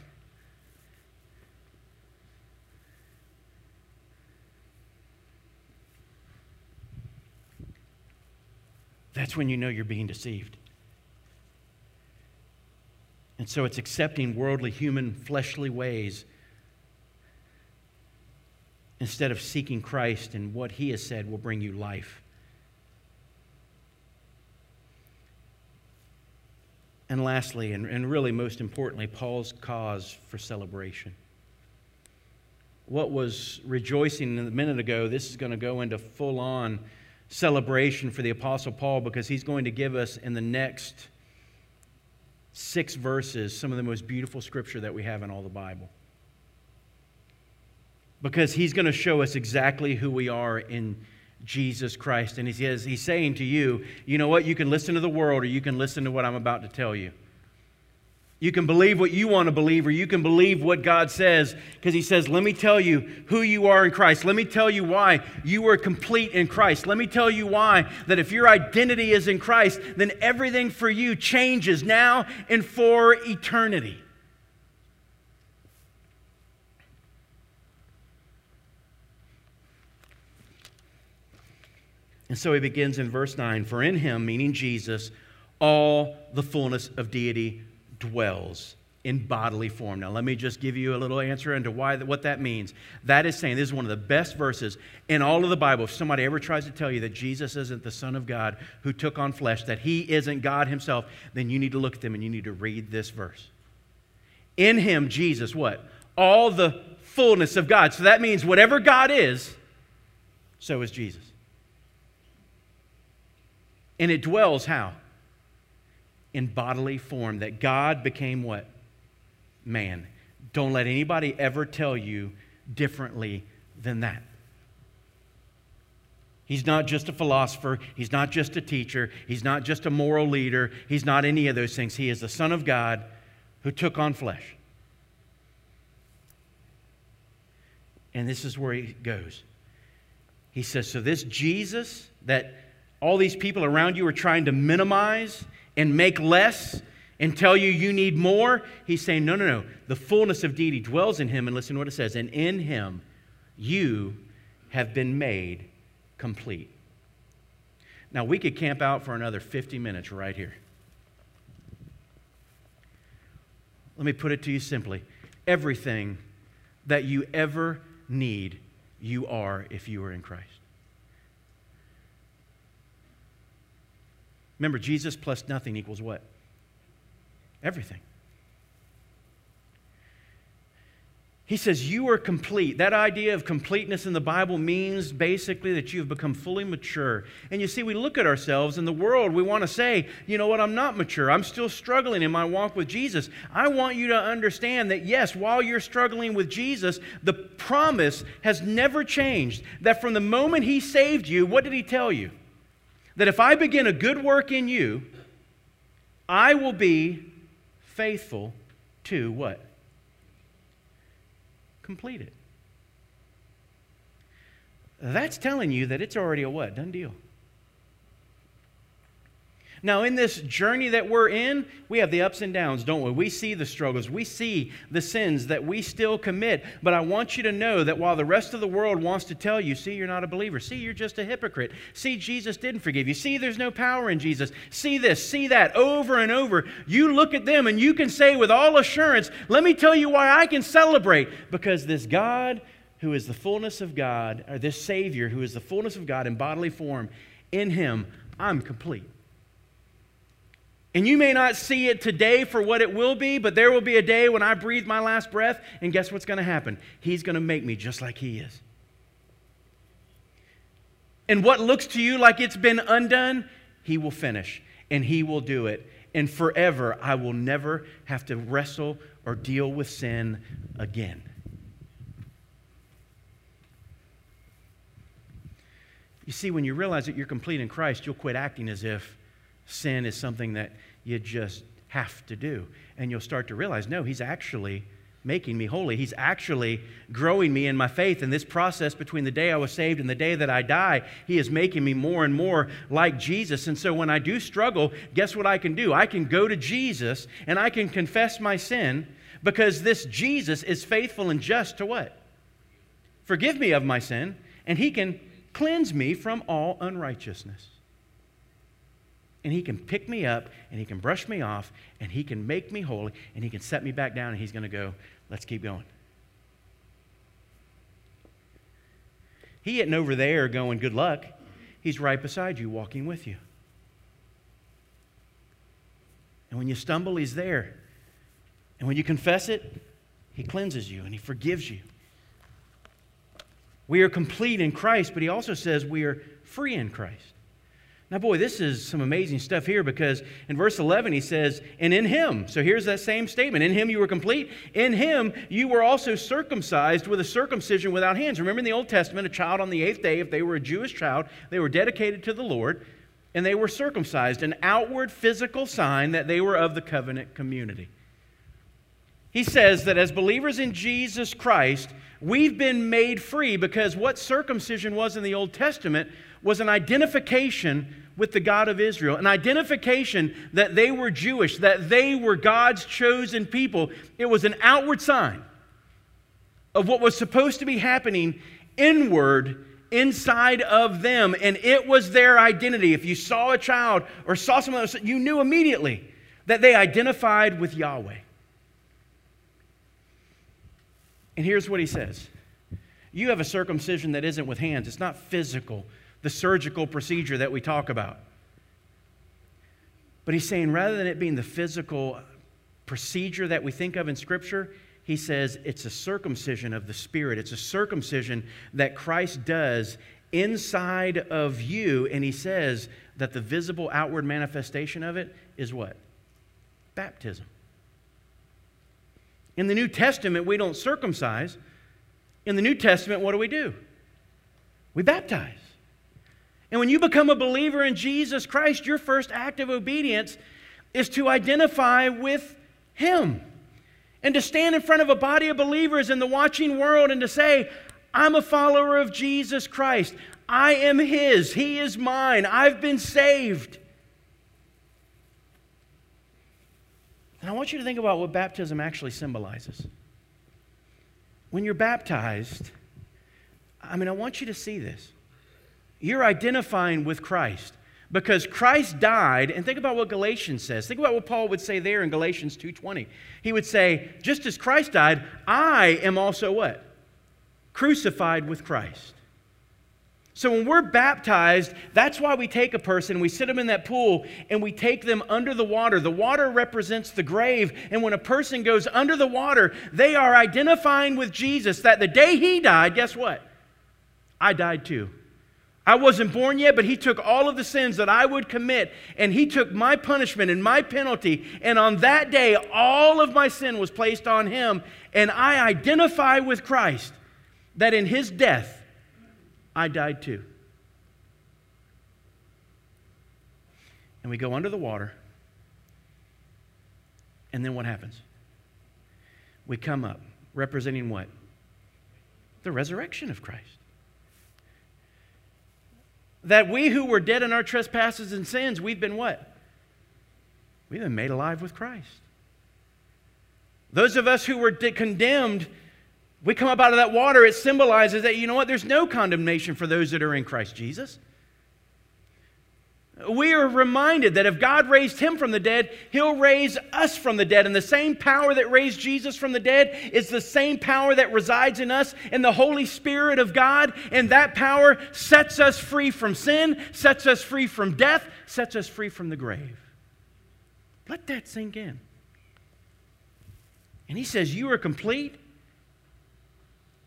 That's when you know you're being deceived. And so it's accepting worldly, human, fleshly ways instead of seeking Christ and what He has said will bring you life. And lastly, and, and really most importantly, Paul's cause for celebration. What was rejoicing a minute ago, this is going to go into full-on celebration for the Apostle Paul, because he's going to give us in the next six verses some of the most beautiful scripture that we have in all the Bible. Because he's going to show us exactly who we are in Jesus Christ. And he says, he's saying to you, you know what, you can listen to the world or you can listen to what I'm about to tell you. You can believe what you want to believe or you can believe what God says, because he says, let me tell you who you are in Christ. Let me tell you why you are complete in Christ. Let me tell you why that if your identity is in Christ, then everything for you changes now and for eternity. And so he begins in verse nine, for in him, meaning Jesus, all the fullness of deity dwells in bodily form. Now, let me just give you a little answer into why, what that means. That is saying, this is one of the best verses in all of the Bible. If somebody ever tries to tell you that Jesus isn't the Son of God who took on flesh, that He isn't God Himself, then you need to look at them and you need to read this verse. In Him, Jesus, what? All the fullness of God. So that means whatever God is, so is Jesus. And it dwells how? In bodily form, that God became what? Man. Don't let anybody ever tell you differently than that. He's not just a philosopher. He's not just a teacher. He's not just a moral leader. He's not any of those things. He is the Son of God who took on flesh. And this is where he goes. He says, so this Jesus that all these people around you are trying to minimize and make less and tell you you need more. He's saying, no, no, no. The fullness of deity dwells in Him. And listen to what it says. And in Him, you have been made complete. Now, we could camp out for another fifty minutes right here. Let me put it to you simply. Everything that you ever need, you are if you are in Christ. Remember, Jesus plus nothing equals what? Everything. He says you are complete. That idea of completeness in the Bible means basically that you have become fully mature. And you see, we look at ourselves in the world. We want to say, you know what, I'm not mature. I'm still struggling in my walk with Jesus. I want you to understand that, yes, while you're struggling with Jesus, the promise has never changed. That from the moment He saved you, what did He tell you? That if I begin a good work in you, I will be faithful to what? Complete it. that's telling you that it's already a what? Done deal. Now, in this journey that we're in, we have the ups and downs, don't we? We see the struggles. We see the sins that we still commit. But I want you to know that while the rest of the world wants to tell you, see, you're not a believer. See, you're just a hypocrite. See, Jesus didn't forgive you. See, there's no power in Jesus. See this, see that, over and over. You look at them and you can say with all assurance, let me tell you why I can celebrate. Because this God who is the fullness of God, or this Savior who is the fullness of God in bodily form, in Him, I'm complete. And you may not see it today for what it will be, but there will be a day when I breathe my last breath, and guess what's going to happen? He's going to make me just like He is. And what looks to you like it's been undone, He will finish, and He will do it. And forever, I will never have to wrestle or deal with sin again. You see, when you realize that you're complete in Christ, you'll quit acting as if sin is something that you just have to do. And you'll start to realize, no, He's actually making me holy. He's actually growing me in my faith. And this process between the day I was saved and the day that I die, He is making me more and more like Jesus. And so when I do struggle, guess what I can do? I can go to Jesus and I can confess my sin, because this Jesus is faithful and just to what? Forgive me of my sin, and He can cleanse me from all unrighteousness. And He can pick me up, and He can brush me off, and He can make me holy, and He can set me back down, and He's going to go, let's keep going. He isn't over there going, good luck. He's right beside you, walking with you. And when you stumble, He's there. And when you confess it, He cleanses you, and He forgives you. We are complete in Christ, but He also says we are free in Christ. Now, boy, this is some amazing stuff here, because in verse eleven he says, and in Him, so here's that same statement, in Him you were complete, in Him you were also circumcised with a circumcision without hands. Remember in the Old Testament, a child on the eighth day, if they were a Jewish child, they were dedicated to the Lord, and they were circumcised, an outward physical sign that they were of the covenant community. He says that as believers in Jesus Christ, we've been made free, because what circumcision was in the Old Testament was an identification with the God of Israel, an identification that they were Jewish, that they were God's chosen people. It was an outward sign of what was supposed to be happening inward, inside of them, and it was their identity. If you saw a child or saw someone else, you knew immediately that they identified with Yahweh. And here's what he says. You have a circumcision that isn't with hands. It's not physical, the surgical procedure that we talk about. But he's saying rather than it being the physical procedure that we think of in Scripture, he says it's a circumcision of the Spirit. It's a circumcision that Christ does inside of you. And he says that the visible outward manifestation of it is what? Baptism. In the New Testament, we don't circumcise. In the New Testament, what do we do? We baptize. And when you become a believer in Jesus Christ, your first act of obedience is to identify with Him. And to stand in front of a body of believers in the watching world and to say, I'm a follower of Jesus Christ. I am His. He is mine. I've been saved. And I want you to think about what baptism actually symbolizes. When you're baptized, I mean, I want you to see this. You're identifying with Christ, because Christ died, and think about what Galatians says. Think about what Paul would say there in Galatians two twenty. He would say, just as Christ died, I am also what? Crucified with Christ. So when we're baptized, that's why we take a person, we sit them in that pool, and we take them under the water. The water represents the grave, and when a person goes under the water, they are identifying with Jesus, that the day He died, guess what? I died too. I wasn't born yet, but He took all of the sins that I would commit, and He took my punishment and my penalty, and on that day, all of my sin was placed on Him, and I identify with Christ, that in His death, I died too. And we go under the water, and then what happens? We come up, representing what? The resurrection of Christ. that we who were dead in our trespasses and sins, we've been what? We've been made alive with Christ. Those of us who were condemned, we come up out of that water, it symbolizes that, you know what, there's no condemnation for those that are in Christ Jesus. We are reminded that if God raised him from the dead, he'll raise us from the dead. And the same power that raised Jesus from the dead is the same power that resides in us in the Holy Spirit of God. And that power sets us free from sin, sets us free from death, sets us free from the grave. Let that sink in. And he says, you are complete.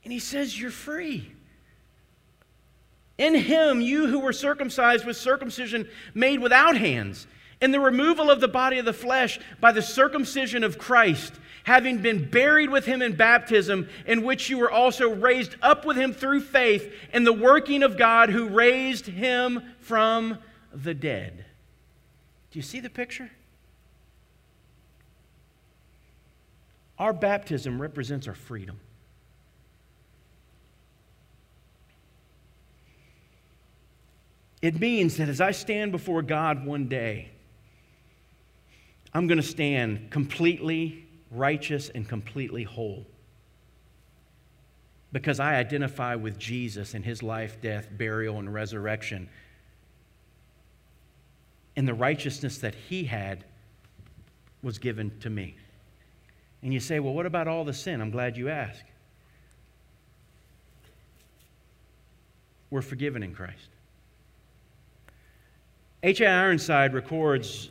And he says, you're free. In him, you who were circumcised with circumcision made without hands, and the removal of the body of the flesh by the circumcision of Christ, having been buried with him in baptism, in which you were also raised up with him through faith in the working of God who raised him from the dead. Do you see the picture? Our baptism represents our freedom. It means that as I stand before God one day, I'm going to stand completely righteous and completely whole because I identify with Jesus and his life, death, burial, and resurrection and the righteousness that he had was given to me. And you say, well, what about all the sin? I'm glad you asked. We're forgiven in Christ. H A Ironside records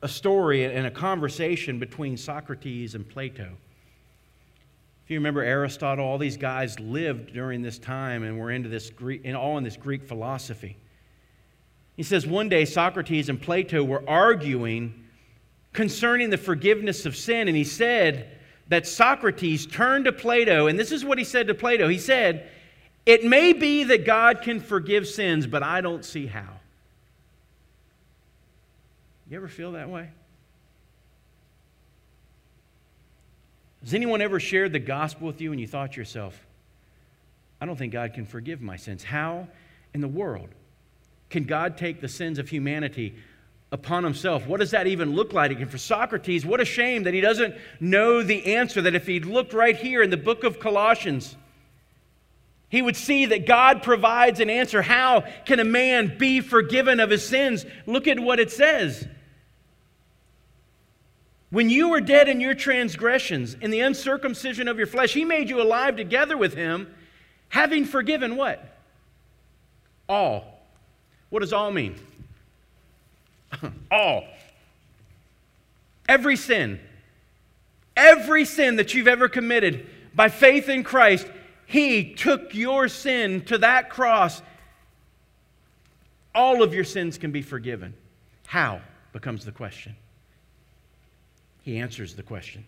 a story and a conversation between Socrates and Plato. If you remember Aristotle, all these guys lived during this time and were into this Greek, and all in this Greek philosophy. He says one day Socrates and Plato were arguing concerning the forgiveness of sin, and he said that Socrates turned to Plato, and this is what he said to Plato. He said, "It may be that God can forgive sins, but I don't see how." You ever feel that way? Has anyone ever shared the gospel with you and you thought to yourself, I don't think God can forgive my sins. How in the world can God take the sins of humanity upon himself? What does that even look like? And for Socrates, what a shame that he doesn't know the answer, that if he looked right here in the book of Colossians, he would see that God provides an answer. How can a man be forgiven of his sins? Look at what it says. When you were dead in your transgressions, in the uncircumcision of your flesh, he made you alive together with him, having forgiven what? All. What does all mean? All. Every sin. Every sin that you've ever committed by faith in Christ, he took your sin to that cross. All of your sins can be forgiven. How becomes the question. He answers the question.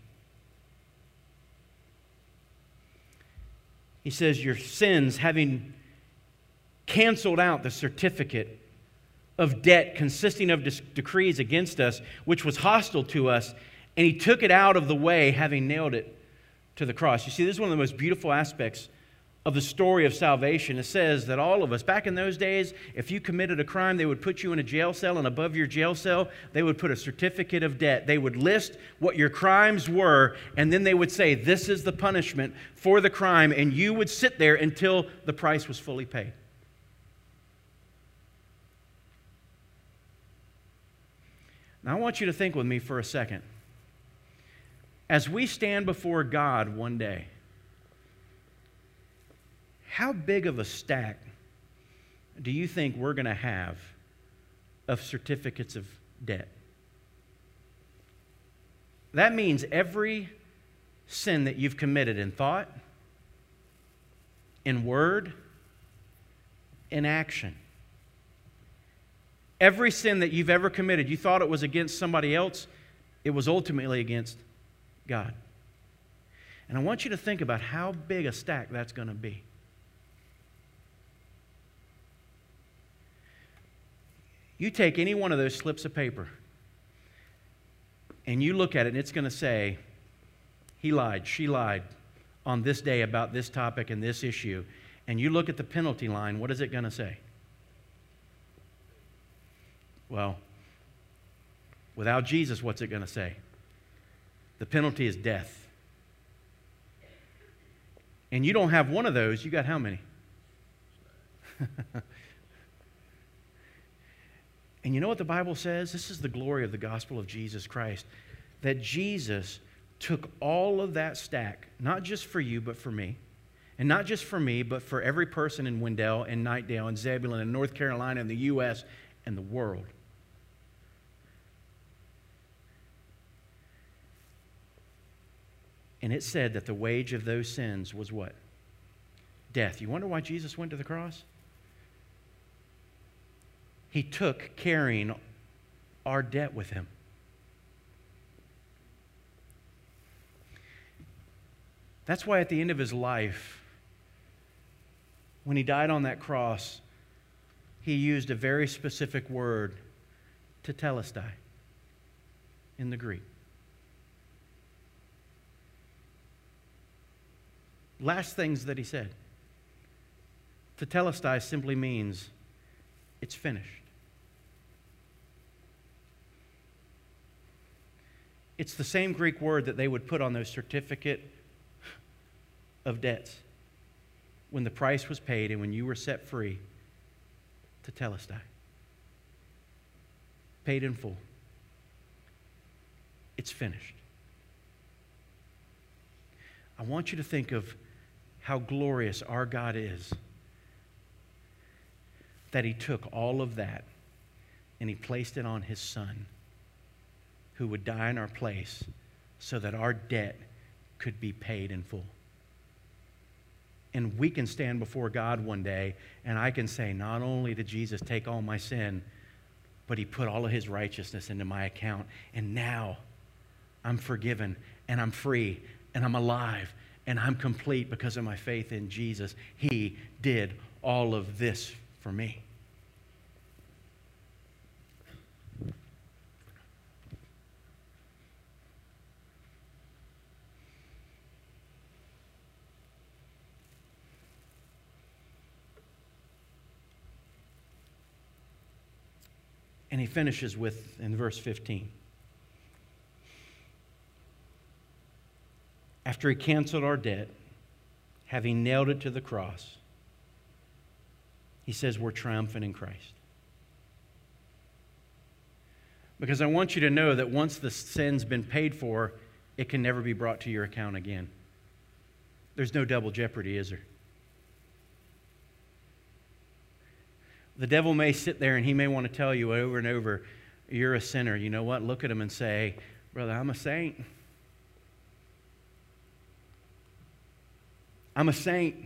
He says, your sins, having canceled out the certificate of debt consisting of decrees against us, which was hostile to us, and he took it out of the way, having nailed it to the cross. You see, this is one of the most beautiful aspects of the story of salvation. It says that all of us, back in those days, if you committed a crime, they would put you in a jail cell, and above your jail cell, they would put a certificate of debt. They would list what your crimes were, and then they would say, this is the punishment for the crime, and you would sit there until the price was fully paid. Now, I want you to think with me for a second. As we stand before God one day, how big of a stack do you think we're going to have of certificates of debt? That means every sin that you've committed in thought, in word, in action. Every sin that you've ever committed, you thought it was against somebody else, it was ultimately against God. And I want you to think about how big a stack that's going to be. You take any one of those slips of paper and you look at it, and it's going to say, he lied, she lied on this day about this topic and this issue. And you look at the penalty line, what is it going to say? Well, without Jesus, what's it going to say? The penalty is death. And you don't have one of those. You got how many? And you know what the Bible says? This is the glory of the gospel of Jesus Christ, that Jesus took all of that stack, not just for you, but for me. And not just for me, but for every person in Wendell and Nightdale and Zebulun and North Carolina and the U S and the world. And it said that the wage of those sins was what? Death. You wonder why Jesus went to the cross? He took carrying our debt with him. That's why at the end of his life, when he died on that cross, he used a very specific word, tetelestai, in the Greek. Last things that he said. Tetelestai simply means it's finished. It's the same Greek word that they would put on those certificate of debts. When the price was paid and when you were set free, tetelestai. Paid in full. It's finished. I want you to think of how glorious our God is, that he took all of that and he placed it on his son, who would die in our place so that our debt could be paid in full. And we can stand before God one day and I can say, not only did Jesus take all my sin, but he put all of his righteousness into my account, and now I'm forgiven and I'm free and I'm alive and I'm complete because of my faith in Jesus. He did all of this for me. And he finishes with, in verse fifteen, after he canceled our debt, having nailed it to the cross, he says we're triumphant in Christ. Because I want you to know that once the sin's been paid for, it can never be brought to your account again. There's no double jeopardy, is there? The devil may sit there and he may want to tell you over and over, you're a sinner. You know what? Look at him and say, brother, I'm a saint. I'm a saint.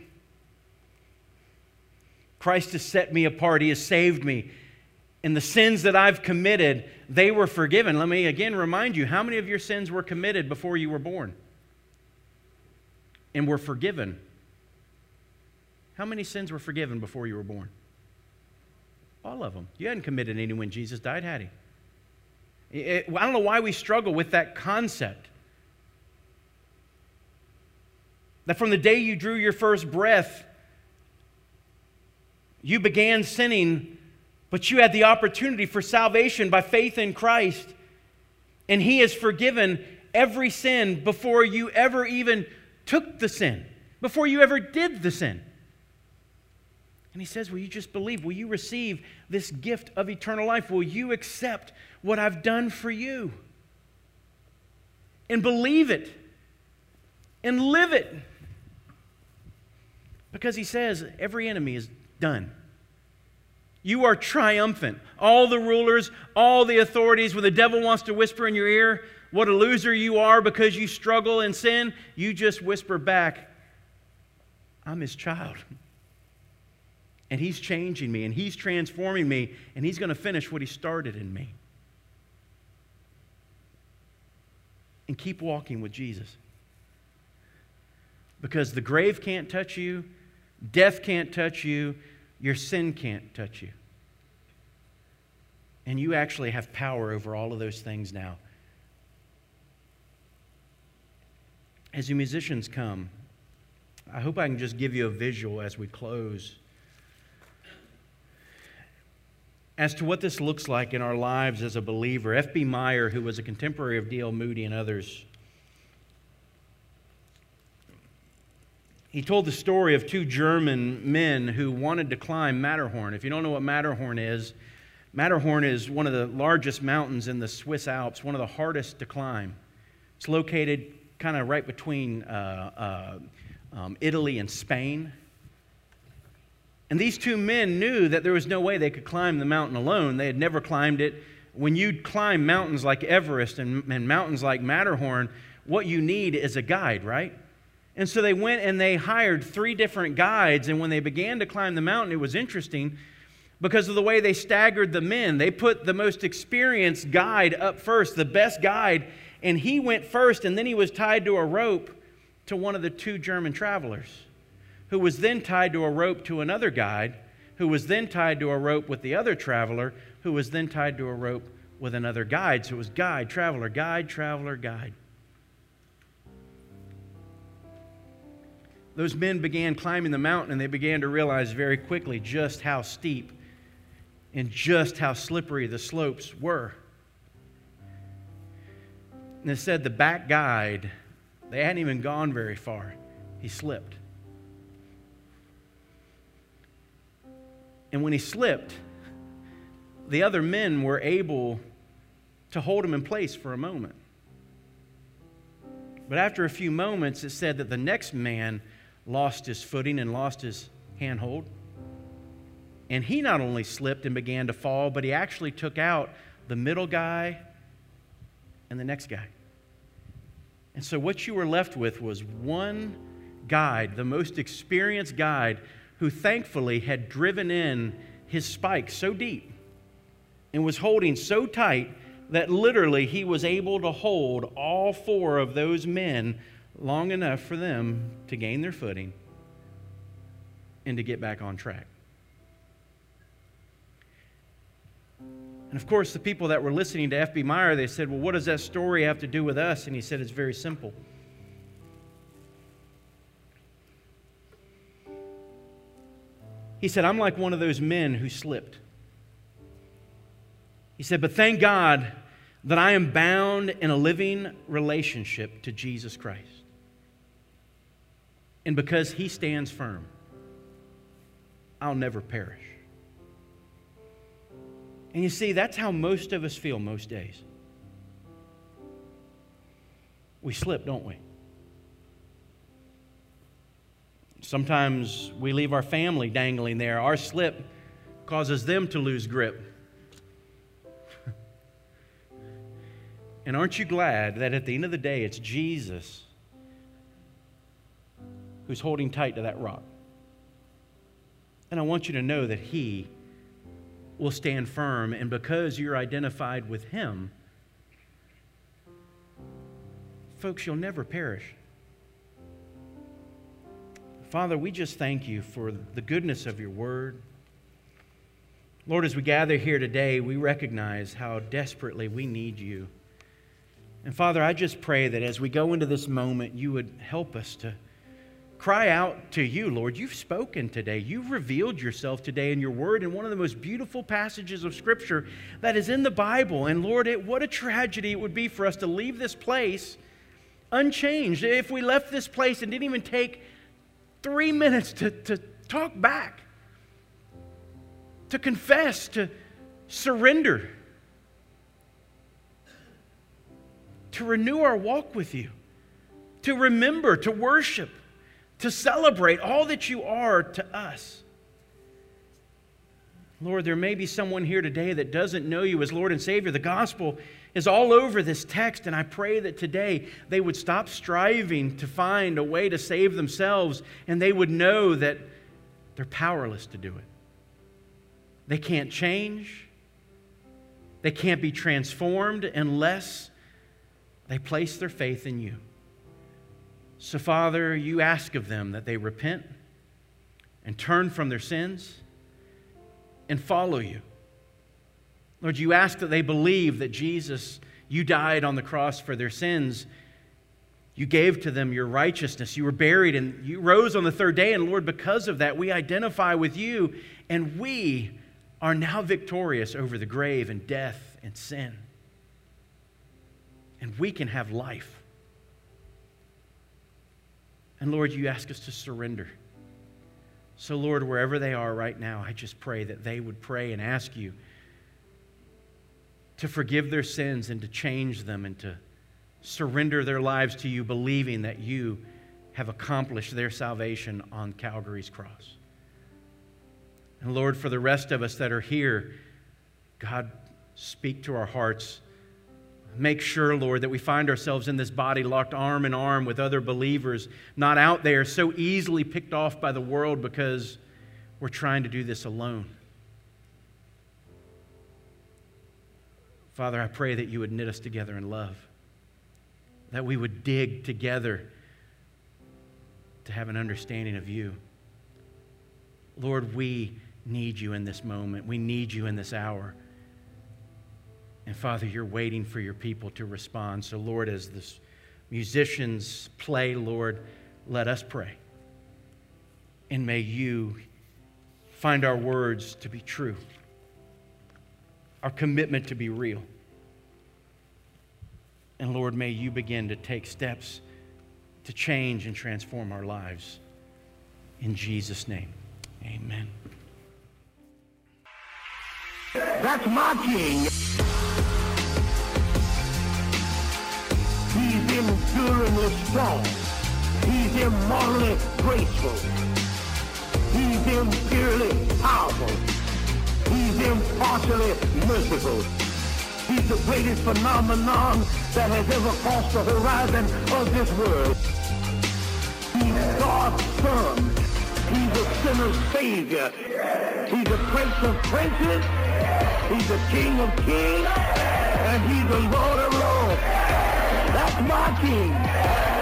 Christ has set me apart. He has saved me. And the sins that I've committed, they were forgiven. Let me again remind you, how many of your sins were committed before you were born and were forgiven? How many sins were forgiven before you were born? All of them. You hadn't committed any when Jesus died, had he? It, I don't know why we struggle with that concept. That from the day you drew your first breath, you began sinning, but you had the opportunity for salvation by faith in Christ. And he has forgiven every sin before you ever even took the sin, before you ever did the sin. And he says, will you just believe? Will you receive this gift of eternal life? Will you accept what I've done for you? And believe it. And live it. Because he says, every enemy is done. You are triumphant. All the rulers, all the authorities, when the devil wants to whisper in your ear, what a loser you are because you struggle in sin, you just whisper back, I'm his child. And he's changing me, and he's transforming me, and he's going to finish what he started in me. And keep walking with Jesus. Because the grave can't touch you, death can't touch you, your sin can't touch you. And you actually have power over all of those things now. As the musicians come, I hope I can just give you a visual as we close. as to what this looks like in our lives as a believer. F B Meyer, who was a contemporary of D L Moody and others, he told the story of two German men who wanted to climb Matterhorn. If you don't know what Matterhorn is, Matterhorn is one of the largest mountains in the Swiss Alps, one of the hardest to climb. It's located kind of right between uh, uh, um, Italy and Spain. And these two men knew that there was no way they could climb the mountain alone. They had never climbed it. When you climb mountains like Everest and, and mountains like Matterhorn, what you need is a guide, right? And so they went and they hired three different guides, and when they began to climb the mountain, it was interesting because of the way they staggered the men. They put the most experienced guide up first, the best guide, and he went first, and then he was tied to a rope to one of the two German travelers, who was then tied to a rope to another guide, who was then tied to a rope with the other traveler, who was then tied to a rope with another guide. So it was guide, traveler, guide, traveler, guide. Those men began climbing the mountain, and they began to realize very quickly just how steep and just how slippery the slopes were. And it said the back guide, they hadn't even gone very far. He slipped. And when he slipped, the other men were able to hold him in place for a moment. But after a few moments, it said that the next man lost his footing and lost his handhold. And he not only slipped and began to fall, but he actually took out the middle guy and the next guy. And so what you were left with was one guide, the most experienced guide, who thankfully had driven in his spike so deep and was holding so tight that literally he was able to hold all four of those men long enough for them to gain their footing and to get back on track. And of course, the people that were listening to F B Meyer, they said, well, what does that story have to do with us? And he said, it's very simple. He said, I'm like one of those men who slipped. He said, but thank God that I am bound in a living relationship to Jesus Christ. And because He stands firm, I'll never perish. And you see, that's how most of us feel most days. We slip, don't we? Sometimes we leave our family dangling there. Our slip causes them to lose grip. And aren't you glad that at the end of the day, it's Jesus who's holding tight to that rock? And I want you to know that He will stand firm. And because you're identified with Him, folks, you'll never perish. Father, we just thank You for the goodness of Your word. Lord, as we gather here today, we recognize how desperately we need You. And Father, I just pray that as we go into this moment, You would help us to cry out to You, Lord. You've spoken today. You've revealed Yourself today in Your word in one of the most beautiful passages of Scripture that is in the Bible. And Lord, it, what a tragedy it would be for us to leave this place unchanged. If we left this place and didn't even take three minutes to, to talk back, to confess, to surrender, to renew our walk with You, to remember, to worship, to celebrate all that You are to us. Lord, there may be someone here today that doesn't know You as Lord and Savior. The gospel is all over this text, and I pray that today they would stop striving to find a way to save themselves, and they would know that they're powerless to do it. They can't change. They can't be transformed unless they place their faith in You. So, Father, You ask of them that they repent and turn from their sins and follow You. Lord, You ask that they believe that Jesus, You died on the cross for their sins. You gave to them Your righteousness. You were buried and You rose on the third day. And Lord, because of that, we identify with You and we are now victorious over the grave and death and sin. And we can have life. And Lord, you ask us to surrender. So Lord, wherever they are right now, I just pray that they would pray and ask you to forgive their sins and to change them and to surrender their lives to you, believing that you have accomplished their salvation on Calvary's cross. And Lord, for the rest of us that are here, God, speak to our hearts. Make sure, Lord, that we find ourselves in this body locked arm in arm with other believers, not out there so easily picked off by the world because we're trying to do this alone. Father, I pray that you would knit us together in love, that we would dig together to have an understanding of you. Lord, we need you in this moment. We need you in this hour. And Father, you're waiting for your people to respond. So Lord, as the musicians play, Lord, let us pray. And may you find our words to be true, our commitment to be real. And Lord, may you begin to take steps to change and transform our lives. In Jesus' name, amen. That's my king. He's enduringly strong. He's immortally graceful. He's imperially powerful. He's impartially merciful. He's the greatest phenomenon that has ever crossed the horizon of this world. He's God's Son. He's a sinner's Savior. He's the Prince of Princes. He's the King of Kings. And he's the Lord of Lords. That's my King.